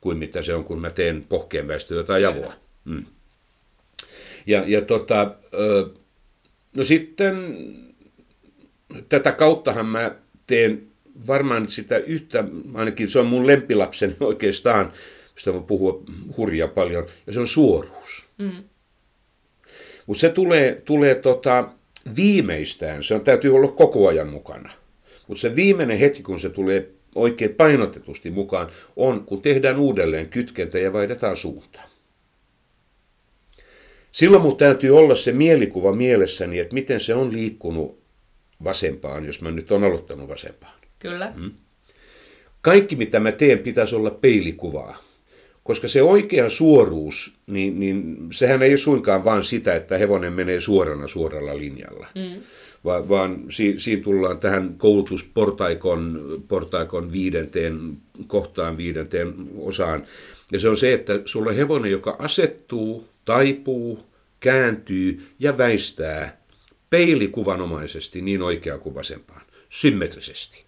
kuin mitä se on, kun mä teen pohkeen väistöä tai javoa. Mm. No sitten tätä kauttahan mä teen varmaan sitä yhtä, ainakin se on mun lempilapseni oikeastaan, josta voi puhua hurjaa paljon, ja se on suoruus. Mm. Mutta se tulee viimeistään, se on, täytyy olla koko ajan mukana. Mutta se viimeinen hetki, kun se tulee oikein painotetusti mukaan, on kun tehdään uudelleen kytkentä ja vaihdetaan suuntaa. Silloin mun täytyy olla se mielikuva mielessäni, että miten se on liikkunut vasempaan, jos mä nyt on aloittanut vasempaan. Kyllä. Mm. Kaikki mitä mä teen pitäisi olla peilikuvaa, koska se oikea suoruus, niin sehän ei suinkaan vaan sitä, että hevonen menee suoralla linjalla, vaan siinä tullaan tähän koulutusportaikon viidenteen osaan. Ja se on se, että sulla on hevonen, joka asettuu, taipuu, kääntyy ja väistää peilikuvanomaisesti niin oikeaan kuin vasempaan, symmetrisesti.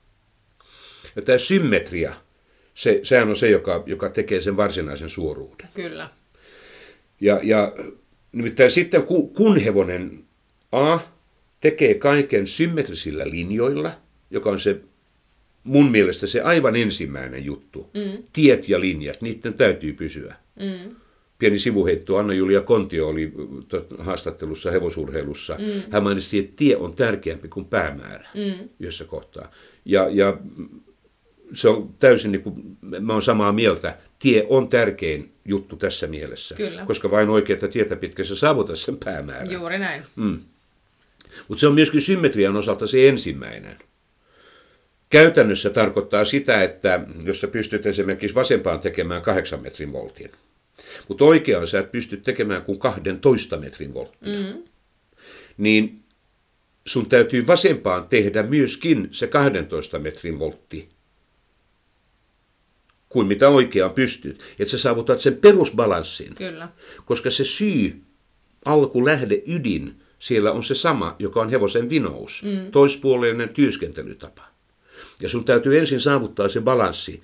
Ja tämä symmetria, sehän on se, joka tekee sen varsinaisen suoruuden. Kyllä. Ja nimittäin sitten, kun hevonen A tekee kaiken symmetrisillä linjoilla, joka on se mun mielestä se aivan ensimmäinen juttu, tiet ja linjat, niiden täytyy pysyä. Mm. Pieni sivuheitto, Anna-Julia Kontio oli haastattelussa hevosurheilussa. Mm. Hän mainitsi, että tie on tärkeämpi kuin päämäärä yhdessä kohtaa. Ja se on täysin, niin kuin, mä oon samaa mieltä, tie on tärkein juttu tässä mielessä. Kyllä. Koska vain oikeaa tietä pitkä sä saavutat sen päämäärän. Juuri näin. Mm. Mutta se on myöskin symmetrian osalta se ensimmäinen. Käytännössä tarkoittaa sitä, että jos sä pystyt esimerkiksi vasempaan tekemään 8 metrin voltin, mutta oikeaan sä et pysty tekemään kuin 12 metrin volttia, niin sun täytyy vasempaan tehdä myöskin se 12 metrin voltti kuin mitä oikeaan pystyt. Että sä saavutat sen perusbalanssin, Kyllä. koska se syy, alku, lähde, ydin, siellä on se sama, joka on hevosen vinous, toispuolinen työskentelytapa. Ja sun täytyy ensin saavuttaa se balanssi.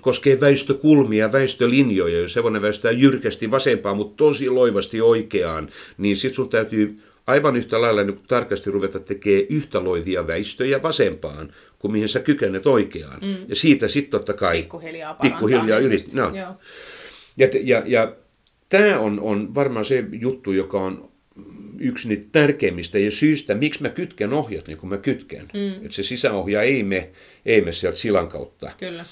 Koskee väistökulmia, väistölinjoja. Jos hevonen väistää jyrkästi vasempaan, mutta tosi loivasti oikeaan, niin sit sun täytyy aivan yhtä lailla niin tarkasti ruveta tekemään yhtä loivia väistöjä vasempaan, kuin mihin sä kykenet oikeaan. Mm. Ja siitä sitten totta kai pikkuhiljaa yrittää. No. Ja tämä on varmaan se juttu, joka on yksi niitä tärkeimmistä ja syystä, miksi mä kytken ohjat niin kuin mä kytken. Mm. Että se sisäohja ei mene sieltä silan kautta. Kyllä.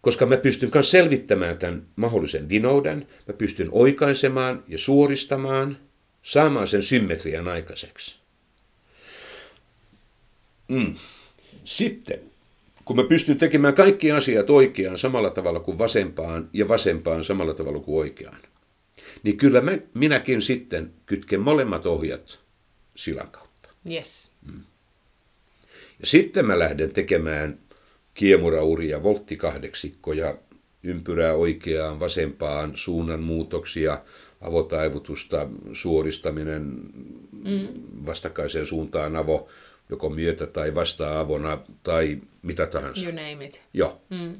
Koska mä pystyn myös selvittämään tämän mahdollisen vinouden, mä pystyn oikaisemaan ja suoristamaan, saamaan sen symmetrian aikaiseksi. Mm. Sitten, kun mä pystyn tekemään kaikki asiat oikeaan samalla tavalla kuin vasempaan ja vasempaan samalla tavalla kuin oikeaan, niin kyllä minäkin sitten kytken molemmat ohjat silan kautta. Yes. Mm. Ja sitten mä lähden tekemään kiemurauria, volttikahdeksikkoja, ympyrää oikeaan, vasempaan, suunnanmuutoksia, avotaivutusta, suoristaminen vastakkaiseen suuntaan avo, joko myötä tai vasta-avona tai mitä tahansa. You name it. Joo. Mm.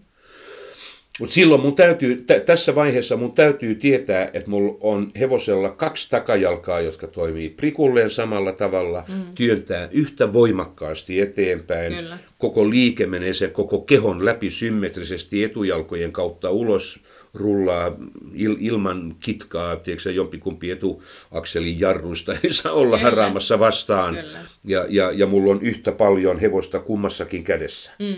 Mutta silloin mun täytyy, tässä vaiheessa mun täytyy tietää, että mulla on hevosella 2 takajalkaa, jotka toimii prikulleen samalla tavalla, työntää yhtä voimakkaasti eteenpäin. Kyllä. Koko liike menee sen koko kehon läpi symmetrisesti etujalkojen kautta ulos, rullaa ilman kitkaa, tiedätkö, jompikumpi etuakselin jarruista ei saa olla haraamassa vastaan. Ja mulla on yhtä paljon hevosta kummassakin kädessä. Mm.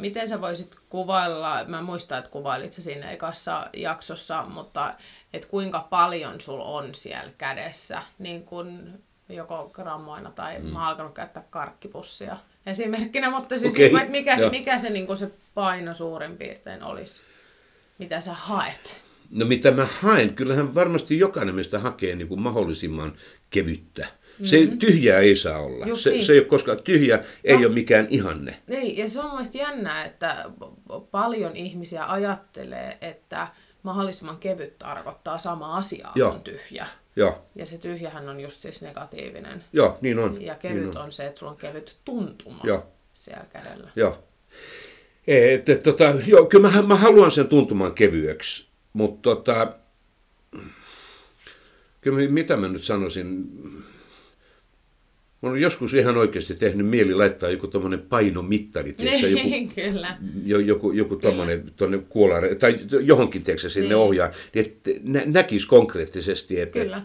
Miten sä voisit kuvailla, mä muistan, että kuvailit sä siinä ekassa jaksossa, mutta et kuinka paljon sulla on siellä kädessä, niin kun joko grammoina tai mä oon alkanut käyttää karkkipussia esimerkkinä, mutta siis okay. Että mikä se, niin kun se paino suurin piirtein olisi, mitä sä haet? No mitä mä haen, kyllähän varmasti jokainen meistä hakee niin kuin mahdollisimman kevyttä. Se tyhjää ei saa olla. Just se ei ole koskaan tyhjä, ei ole mikään ihanne. Niin, ja se on mielestäni jännää, että paljon ihmisiä ajattelee, että mahdollisimman kevyt tarkoittaa sama asiaa on tyhjä. Joo. Ja se tyhjähän on just siis negatiivinen. Joo, niin on. Ja kevyt niin on se, että sulla on kevyt tuntuma siellä kädellä. Joo. Kyllä mä haluan sen tuntumaan kevyeksi, mutta kyllä mitä mä nyt sanoisin, mä olen joskus ihan oikeasti tehnyt mieli laittaa joku tommonen painomittari, tiiäksä, joku tommonen tuonne kuolaan, tai johonkin tiiäksä sinne ohjaa, että näkisi konkreettisesti. Että... Kyllä.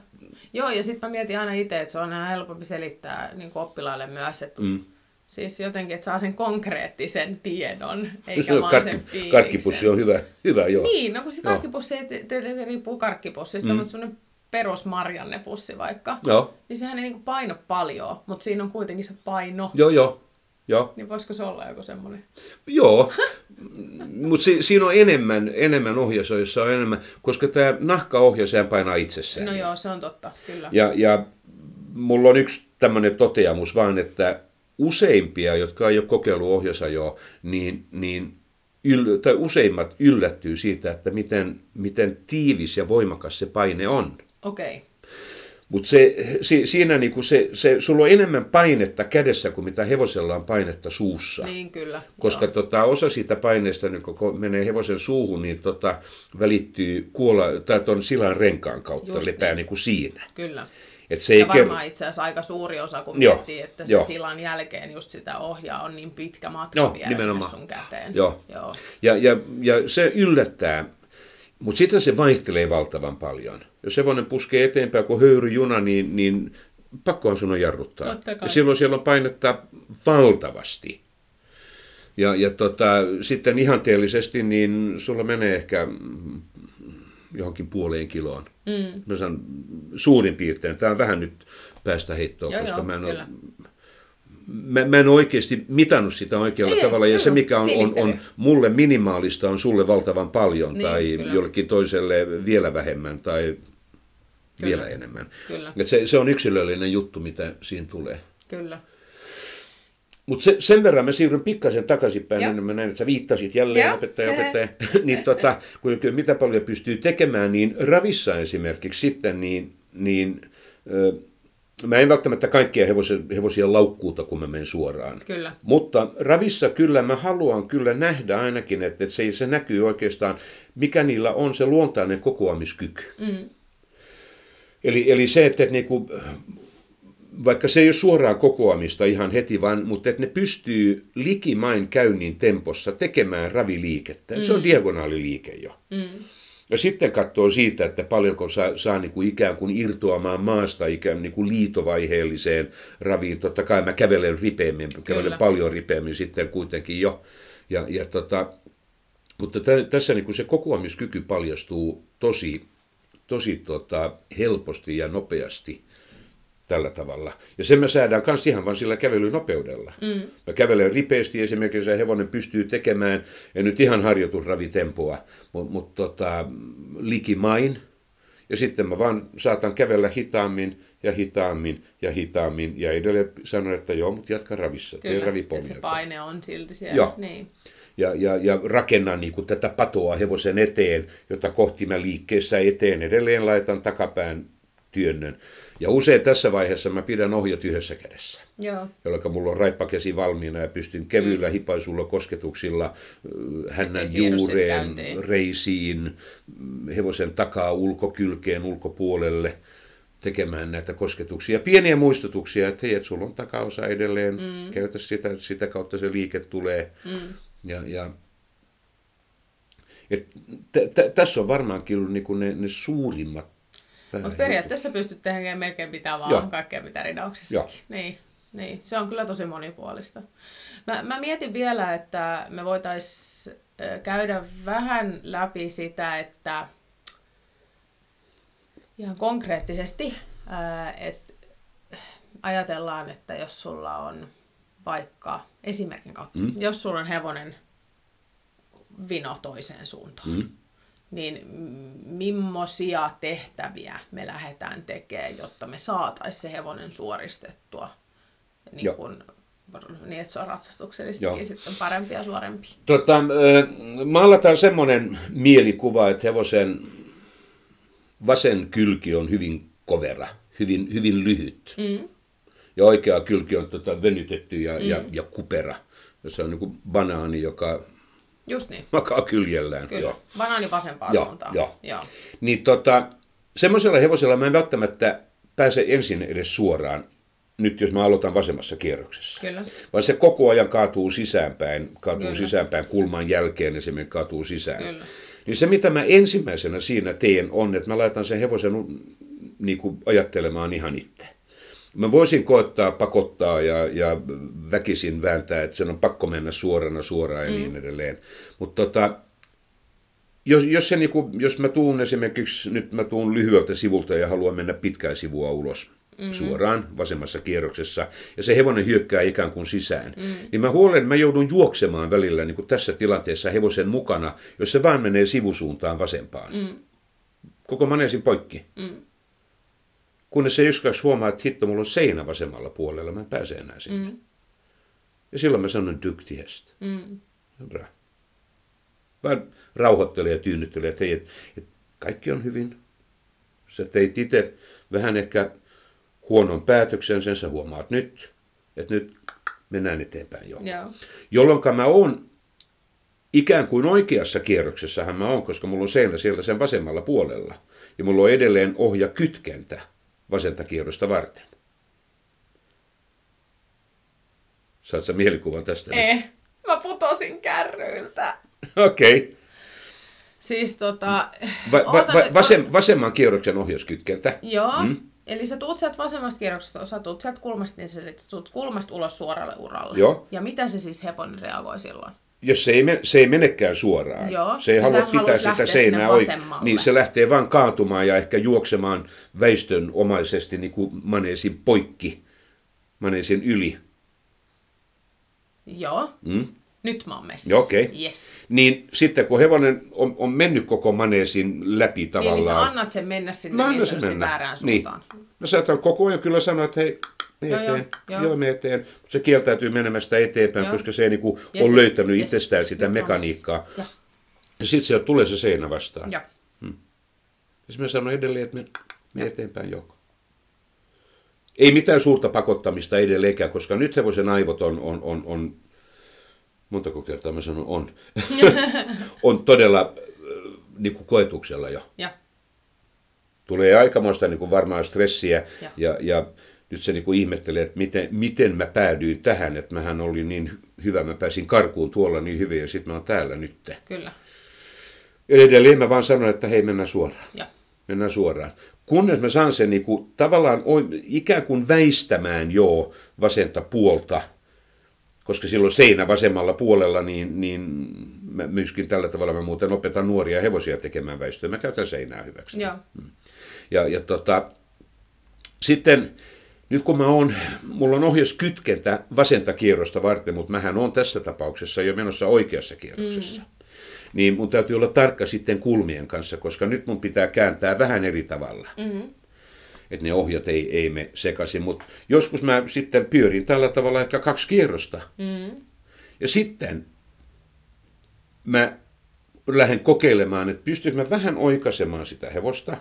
Joo, ja sitten mä mietin aina itse, että se on aina helpompi selittää niin kuin oppilaille myös, että siis jotenkin, että saa sen konkreettisen tiedon, eikä no, vaan sen fiiliksen. Karkkipussi on hyvä joo. Niin, no kun se karkkipussi ei riippuu karkkipussista, mutta semmoinen perusmarjannepussi vaikka, niin sehän ei niinku paino paljon, mutta siinä on kuitenkin se paino. Joo. Niin voisiko se olla joku semmoinen? Joo, mutta siinä on enemmän ohjasajassa, jossa on enemmän, koska tämä nahkaohjaseen painaa itsessään. No joo, se on totta, kyllä. Ja mulla on yksi tämmöinen toteamus vaan, että useimpia, jotka ei ole kokeillut ohjasajoa, niin useimmat yllättyy siitä, että miten tiivis ja voimakas se paine on. Okei. Mutta siinä niinku sulla on enemmän painetta kädessä kuin mitä hevosella on painetta suussa. Niin kyllä. Koska osa siitä paineesta, niin kun menee hevosen suuhun, niin välittyy tuon silan renkaan kautta, just lepää niin kuin siinä. Kyllä. Ja varmaan itse asiassa aika suuri osa, kun miettii, että silan jälkeen just sitä ohjaa on niin pitkä matka vielä nimenomaan sinne sun käteen. Joo. Ja se yllättää, mutta sitten se vaihtelee valtavan paljon. Jos hevonen puskee eteenpäin kuin höyryjuna, niin pakkohan sun on jarruttaa. Ja silloin siellä on painetta valtavasti. Ja sitten ihanteellisesti, niin sulla menee ehkä... johonkin puoleen kiloon. Mä sanon suurin piirtein. Tää on vähän nyt päästä heittoon, koska mä en oikeasti mitannut sitä oikealla tavalla. Ja se, mikä on mulle minimaalista, on sulle valtavan paljon. Niin, tai jollekin toiselle vielä vähemmän tai vielä enemmän. Se on yksilöllinen juttu, mitä siinä tulee. Kyllä. Mutta sen verran mä siirryn pikkasen takaisinpäin, niin mä näin, että sä viittasit jälleen opettaja. Niin kun mitä paljon pystyy tekemään, niin ravissa esimerkiksi sitten, mä en välttämättä kaikkia hevosia laukkuuta, kun mä menen suoraan. Kyllä. Mutta ravissa kyllä mä haluan kyllä nähdä ainakin, että se näkyy oikeastaan, mikä niillä on se luontainen kokoamiskyky. Mm. Eli se, että niinku... Vaikka se ei ole suoraan kokoamista ihan heti, mutta että ne pystyy likimain käynnin tempossa tekemään raviliikettä. Se on diagonaaliliike jo. Ja sitten katsoo siitä, että paljonko saa niin kuin ikään kuin irtoamaan maasta ikään niin kuin liitovaiheelliseen raviin. Totta kai mä kävelen ripeämmin, paljon ripeämmin sitten kuitenkin jo. Mutta tässä niin kuin se kokoamiskyky paljastuu tosi helposti ja nopeasti. Tällä tavalla. Ja sen me säädään myös ihan vaan sillä kävelynopeudella. Mä kävelen ripeästi, esimerkiksi hevonen pystyy tekemään, en nyt ihan harjoitusravitempoa, mutta likimain. Ja sitten mä vaan saatan kävellä hitaammin ja hitaammin ja hitaammin. Ja edelleen sanon, että joo, mutta jatka ravissa. Kyllä, että se paine on silti siellä. Joo. Niin. Ja rakennan niin kuin tätä patoa hevosen eteen, jota kohti mä liikkeessä eteen edelleen laitan takapään työnnön. Ja usein tässä vaiheessa mä pidän ohjat yhdessä kädessä, jolloin mulla on raippakäsi valmiina ja pystyn kevyillä hipaisulla kosketuksilla hännän juureen, reisiin, hevosen takaa ulkokylkeen ulkopuolelle tekemään näitä kosketuksia. Pieniä muistutuksia, että hei, et sulla on takaosa edelleen, käytä sitä kautta se liike tulee. Tässä on varmaankin niinku ne suurimmat. Mutta periaatteessa pystyt tekemään melkein pitää vaan kaikkea mitä ridauksessakin. Niin, se on kyllä tosi monipuolista. Mä mietin vielä, että me voitaisiin käydä vähän läpi sitä, että ihan konkreettisesti että ajatellaan, että jos sulla on vaikka esimerkin kautta, jos sulla on hevonen vino toiseen suuntaan, niin millaisia tehtäviä me lähdetään tekemään, jotta me saataisiin se hevonen suoristettua niin kuin niin, että se on ratsastuksellisestikin sitten parempi ja suorempi. Maalataan semmoinen mielikuva, että hevosen vasen kylki on hyvin kovera, hyvin lyhyt. Mm. Ja oikea kylki on venytetty ja kupera. Se on niin kuin banaani, joka just niin makaa kyljellään. Kyllä. Joo. Banaani vasempaan suuntaan. Joo. Niin semmoisella hevosella mä en välttämättä pääse ensin edes suoraan. Nyt jos mä aloitan vasemmassa kierroksessa. Kyllä. Vaan se koko ajan kaatuu sisäänpäin kulman jälkeen ja se kaatuu sisään. Kyllä. Niin se mitä mä ensimmäisenä siinä teen on, että mä laitan sen hevosen niin kuin ajattelemaan ihan itse. Mä voisin koettaa pakottaa ja väkisin vääntää, että sen on pakko mennä suoraan ja niin edelleen. Mutta jos mä tuun esimerkiksi, nyt mä tuun lyhyeltä sivulta ja haluan mennä pitkää sivua ulos. Mm-hmm. Suoraan vasemmassa kierroksessa, ja se hevonen hyökkää ikään kuin sisään. Mm-hmm. Niin mä joudun juoksemaan välillä niin kuin tässä tilanteessa hevosen mukana, jos se vaan menee sivusuuntaan vasempaan. Mm-hmm. Koko maneesin poikki. Mm-hmm. Kunnes se joskus huomaa, että hitto, mulla on seinä vasemmalla puolella, mä en pääse enää sinne. Mm-hmm. Ja silloin mä sanon dyktiest. Mm-hmm. Vaan rauhoittelee ja tyynnyttelee, että hei, että kaikki on hyvin. Sä teit itse vähän ehkä huonon päätöksen, sen sä huomaat nyt, että nyt mennään eteenpäin jo. Jolloin mä oon ikään kuin oikeassa kierroksessahan mä oon, koska mulla on seinä siellä sen vasemmalla puolella. Ja mulla on edelleen ohjakytkentä vasenta kierrosta varten. Saat sä mielikuvan tästä? Ei, mä putosin kärryiltä. Okei. Siis vasemman kierroksen ohjauskytkentä. Joo. Mm. Eli sä tuut sieltä vasemmasta kierroksesta, sä tuut sieltä kulmasta, niin sä tuut kulmasta ulos suoralle uralle. Joo. Ja mitä se siis hevonen reagoi silloin? Jos se ei menekään suoraan, joo, se ei halua pitää sitä seinää niin se lähtee vaan kaatumaan ja ehkä juoksemaan väistönomaisesti niin kuin maneesin poikki, maneesin yli. Joo. Mm? Nyt mä oon messissä. Okei. Yes. Niin sitten kun hevonen on mennyt koko maneesin läpi tavallaan. Niin sä annat sen mennä sinne niin sanotusti väärään suuntaan. Niin. No sä et koko ajan kyllä sanoa, että hei, me eteen. Mutta se kieltäytyy menemästä eteenpäin, koska se ei niinku ole löytänyt itsestään sitä mekaniikkaa. Ja sitten sieltä tulee se seinä vastaan. Ja sitten mä sanon edelleen, että me eteenpäin joko. Ei mitään suurta pakottamista edelleenkään, koska nyt hevosen aivot on montako kertaa mä sanon on. On todella niin kuin koetuksella jo. Ja. Tulee aikamoista niin kuin varmaan stressiä ja nyt se niin kuin ihmettelee, että miten mä päädyin tähän, että mähän olin niin hyvä, mä pääsin karkuun tuolla niin hyvin ja sit mä oon täällä nyt. Kyllä. Edelleen mä vaan sanon, että hei, mennään suoraan. Ja. Mennään suoraan. Kunnes mä saan sen niin kuin, tavallaan ikään kuin väistämään vasenta puolta. Koska silloin seinä vasemmalla puolella, niin mä myöskin tällä tavalla mä muuten opetan nuoria hevosia tekemään väistöä. Mä käytän seinää hyväksi. Joo. Sitten, nyt kun mulla on ohjauskytkentä vasenta kierrosta varten, mutta mähän on tässä tapauksessa jo menossa oikeassa kierroksessa. Niin mun täytyy olla tarkka sitten kulmien kanssa, koska nyt mun pitää kääntää vähän eri tavalla. Mm-hmm. Että ne ohjat ei me sekaisin, mutta joskus mä sitten pyörin tällä tavalla ehkä 2 kierrosta. Mm. Ja sitten mä lähden kokeilemaan, että pystyykö mä vähän oikaisemaan sitä hevosta.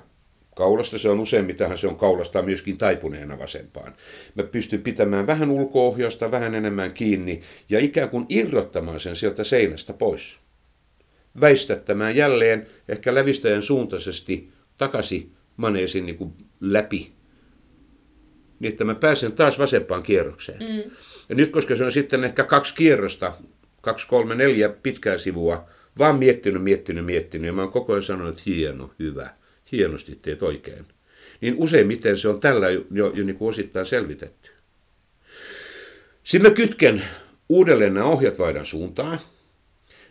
Kaulasta se on useimmitahan, se on kaulastaan myöskin taipuneena vasempaan. Mä pystyn pitämään vähän ulko-ohjausta, vähän enemmän kiinni ja ikään kuin irrottamaan sen sieltä seinästä pois. Väistättämään jälleen ehkä lävistäjän suuntaisesti takaisin maneesin niin kuin läpi, niin että mä pääsen taas vasempaan kierrokseen. Mm. Ja nyt, koska se on sitten ehkä 2 kierrosta, 2, 3, 4 pitkää sivua, vaan miettinyt, ja mä oon koko ajan sanonut, että hieno, hyvä, hienosti teet oikein. Niin useimmiten se on tällä jo niin kuin osittain selvitetty. Sitten mä kytken uudelleen nämä ohjat vaihdan suuntaan,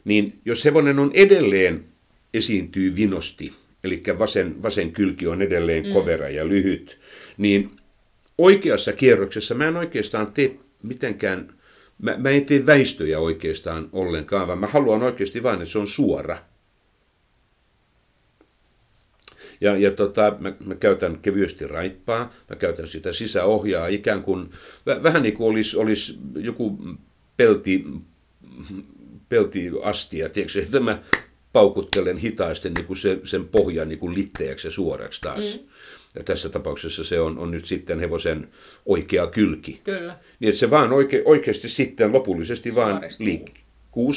niin jos hevonen on edelleen esiintyy vinosti, eli vasen kylki on edelleen kovera ja lyhyt, niin oikeassa kierroksessa mä en oikeastaan tee mitenkään, mä en tee väistöjä oikeastaan ollenkaan, vaan mä haluan oikeasti vain, että se on suora. Mä käytän kevyesti raippaa, mä käytän sitä sisäohjaa ikään kuin, vähän niin kuin olisi joku peltiastia, tiedätkö, että mä paukuttelen hitaasti niin kuin sen pohjan niin kuin litteäksi ja suoraksi taas. Mm. Ja tässä tapauksessa se on nyt sitten hevosen oikea kylki. Kyllä. Niin että se vaan oikeasti sitten lopullisesti suoristuu. Vaan liikkuu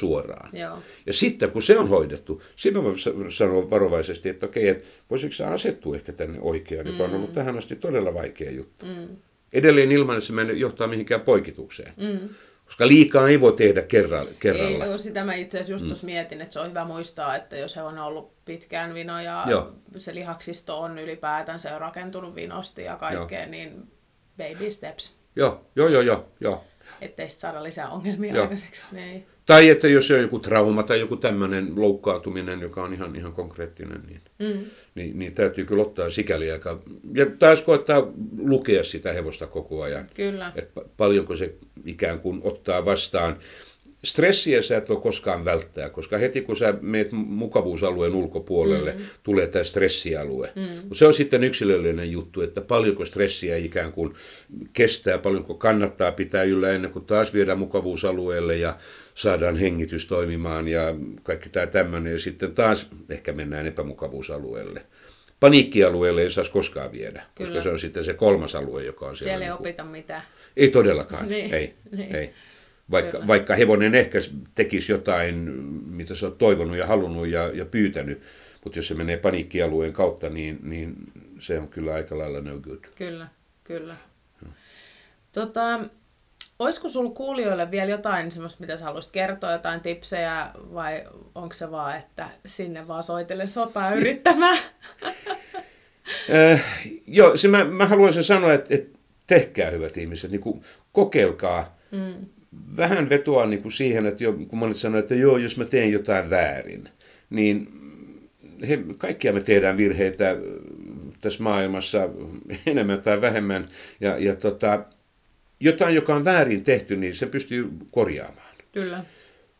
suoraan. Joo. Ja sitten kun se on hoidettu, siinä mä sanon varovaisesti, että okei, että voisitko sä asettua ehkä tänne oikeaan, joka on ollut tähän asti todella vaikea juttu. Mm. Edelleen ilman, että se ei johtaa mihinkään poikitukseen. Mm. Koska liikaa ei voi tehdä kerralla. Ei, sitä mä itse asiassa just tuossa mietin, että se on hyvä muistaa, että jos he on ollut pitkään vino ja se lihaksisto on ylipäätään, se on rakentunut vinosti ja kaikkea, niin baby steps. Joo. Ettei sitten saada lisää ongelmia aikaiseksi. Niin. Tai että jos on joku trauma tai joku tämmöinen loukkaantuminen, joka on ihan konkreettinen, niin täytyy kyllä ottaa sikäli aika. Ja taas koettaa lukea sitä hevosta koko ajan. Kyllä. Että paljonko se ikään kuin ottaa vastaan. Stressiä sä et voi koskaan välttää, koska heti kun sä meet mukavuusalueen ulkopuolelle, tulee tämä stressialue. Mm. Se on sitten yksilöllinen juttu, että paljonko stressiä ikään kuin kestää, paljonko kannattaa pitää yllä ennen kuin taas viedään mukavuusalueelle ja saadaan hengitys toimimaan ja kaikki tämä tämmöinen. Ja sitten taas ehkä mennään epämukavuusalueelle. Paniikkialueelle ei saisi koskaan viedä, koska se on sitten se kolmas alue, joka on siellä. Siellä ei opita mitään. Ei todellakaan, ei. Vaikka hevonen ehkä tekisi jotain, mitä sä oot toivonut ja halunnut ja pyytänyt, mutta jos se menee paniikkialueen kautta, niin se on kyllä aika lailla no good. Kyllä. Olisiko sulla kuulijoille vielä jotain semmoista, mitä sä haluaisit kertoa, jotain tipsejä, vai onko se vaan, että sinne vaan soitele sotaa yrittämään? Joo, se mä haluaisin sanoa, että tehkää hyvät ihmiset, niin kuin kokeilkaa. Mm. Vähän vetoa niin kuin siihen, että kun monet sanoo, että jos mä teen jotain väärin, niin kaikkia me tehdään virheitä tässä maailmassa enemmän tai vähemmän. Jotain, joka on väärin tehty, niin se pystyy korjaamaan. Kyllä.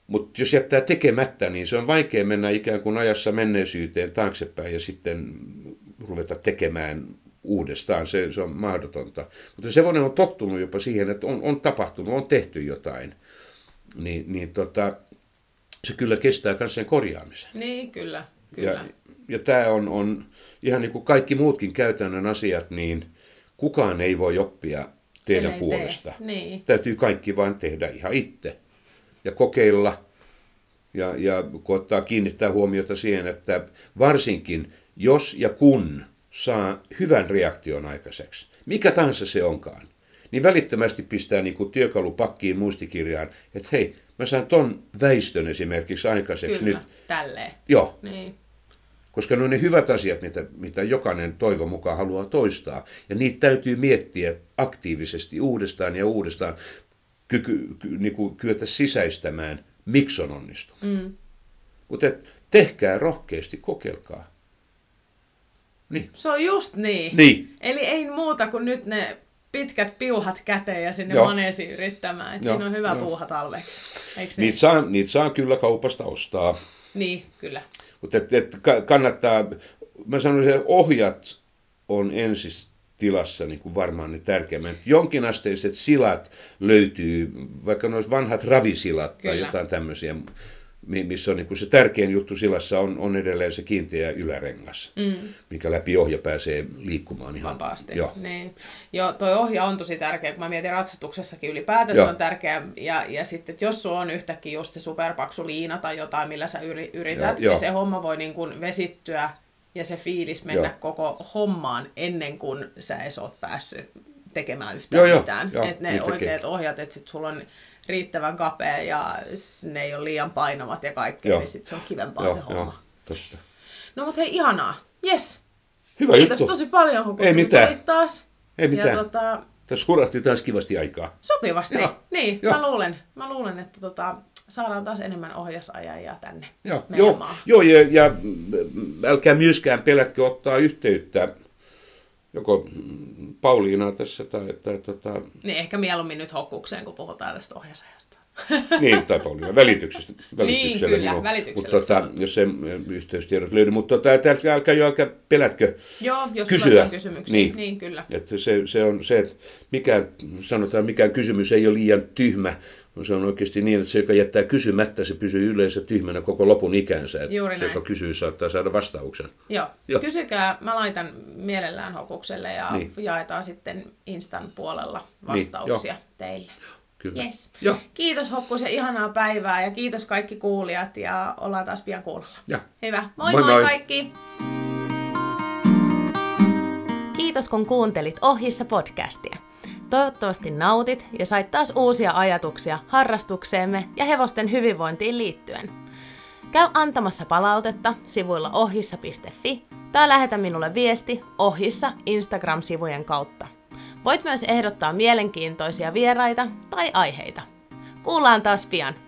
Mutta jos jättää tekemättä, niin se on vaikea mennä ikään kuin ajassa menneisyyteen taaksepäin ja sitten ruveta tekemään uudestaan, se on mahdotonta. Mutta se on tottunut jopa siihen, että on tapahtunut, on tehty jotain. Se kyllä kestää myös sen korjaamisen. Niin, kyllä. Ja tämä on ihan niin kuin kaikki muutkin käytännön asiat, niin kukaan ei voi oppia teidän puolesta. Niin. Täytyy kaikki vain tehdä ihan itse ja kokeilla ja koettaa kiinnittää huomiota siihen, että varsinkin jos ja kun saa hyvän reaktion aikaiseksi, mikä tahansa se onkaan, niin välittömästi pistää niin kuin työkalupakkiin muistikirjaan, että hei, mä saan ton väistön esimerkiksi aikaiseksi. Kyllä, nyt. Tälleen. Joo. Niin. Koska ne on ne hyvät asiat, mitä jokainen toivon mukaan haluaa toistaa, ja niitä täytyy miettiä aktiivisesti uudestaan ja uudestaan, niin kuin kyetä sisäistämään, miksi on onnistunut. Mm. Mutta tehkää rohkeasti, kokeilkaa. Niin. Se on just niin. Eli ei muuta kuin nyt ne pitkät piuhat käteen ja sinne maneesi yrittämään. Että siinä on hyvä puuha talveksi. Niitä saa kyllä kaupasta ostaa. Niin, kyllä. Mutta kannattaa, mä sanoisin, että ohjat on ensistilassa niin kuin varmaan ne tärkeimmät. Jonkinasteiset silat löytyy, vaikka ne olisi vanhat ravisilat tai jotain tämmöisiä, missä on, niin kun se tärkein juttu silassa on edelleen se kiinteä ylärengas, mikä läpi ohja pääsee liikkumaan ihan vapaasti. Joo. Niin. Joo, toi ohja on tosi tärkeä, kun mä mietin ratsastuksessakin ylipäätään, se on tärkeä. Ja sitten, että jos sulla on yhtäkkiä just se superpaksu liina tai jotain, millä sä yrität, niin se homma voi niin kun vesittyä ja se fiilis mennä koko hommaan ennen kuin sä edes oot päässyt tekemään yhtään mitään. Että ne oikeat ohjat, että sit sulla on riittävän kapea ja ne ei ole liian painavat ja kaikkea, niin sitten se on kivempaa se homma. Totta. No mut hei, ihanaa. Jes. Hyvä kiitos juttu. Tosi paljon, Hokus. Ei mitään. Taas. Ei mitään. Tässä hurahti taas kivasti aikaa. Sopivasti. Joo. Niin, joo. Mä luulen, että saadaan taas enemmän ohjasajajia tänne. Joo, ja älkää myöskään pelätkö ottaa yhteyttä. Joko Pauliinaa tässä tai niin, ehkä mieluummin nyt Hokukseen, kun puhutaan tästä ohjasajasta. Niin, tai Pauliina välityksellä. Niin, kyllä, välityksellä. Mutta jos se yhteystiedot löydy. Mutta älkää pelätkö joo, jos kysyä. Kysymyksiä. Niin kyllä. Että se on se, että mikään kysymys ei ole liian tyhmä. Se on oikeasti niin, että se, joka jättää kysymättä, se pysyy yleensä tyhmänä koko lopun ikänsä. Se, joka kysyy, saattaa saada vastauksen. Joo. Kysykää. Mä laitan mielellään Hokukselle ja jaetaan sitten Instan puolella vastauksia teille. Yes. Kiitos Hokkus ja ihanaa päivää ja kiitos kaikki kuulijat ja ollaan taas pian kuulolla. Ja. Hyvä. Moi kaikki! Kiitos kun kuuntelit Ohjissa podcastia. Toivottavasti nautit ja sait taas uusia ajatuksia harrastukseemme ja hevosten hyvinvointiin liittyen. Käy antamassa palautetta sivuilla ohjissa.fi tai lähetä minulle viesti Ohjissa Instagram-sivujen kautta. Voit myös ehdottaa mielenkiintoisia vieraita tai aiheita. Kuullaan taas pian!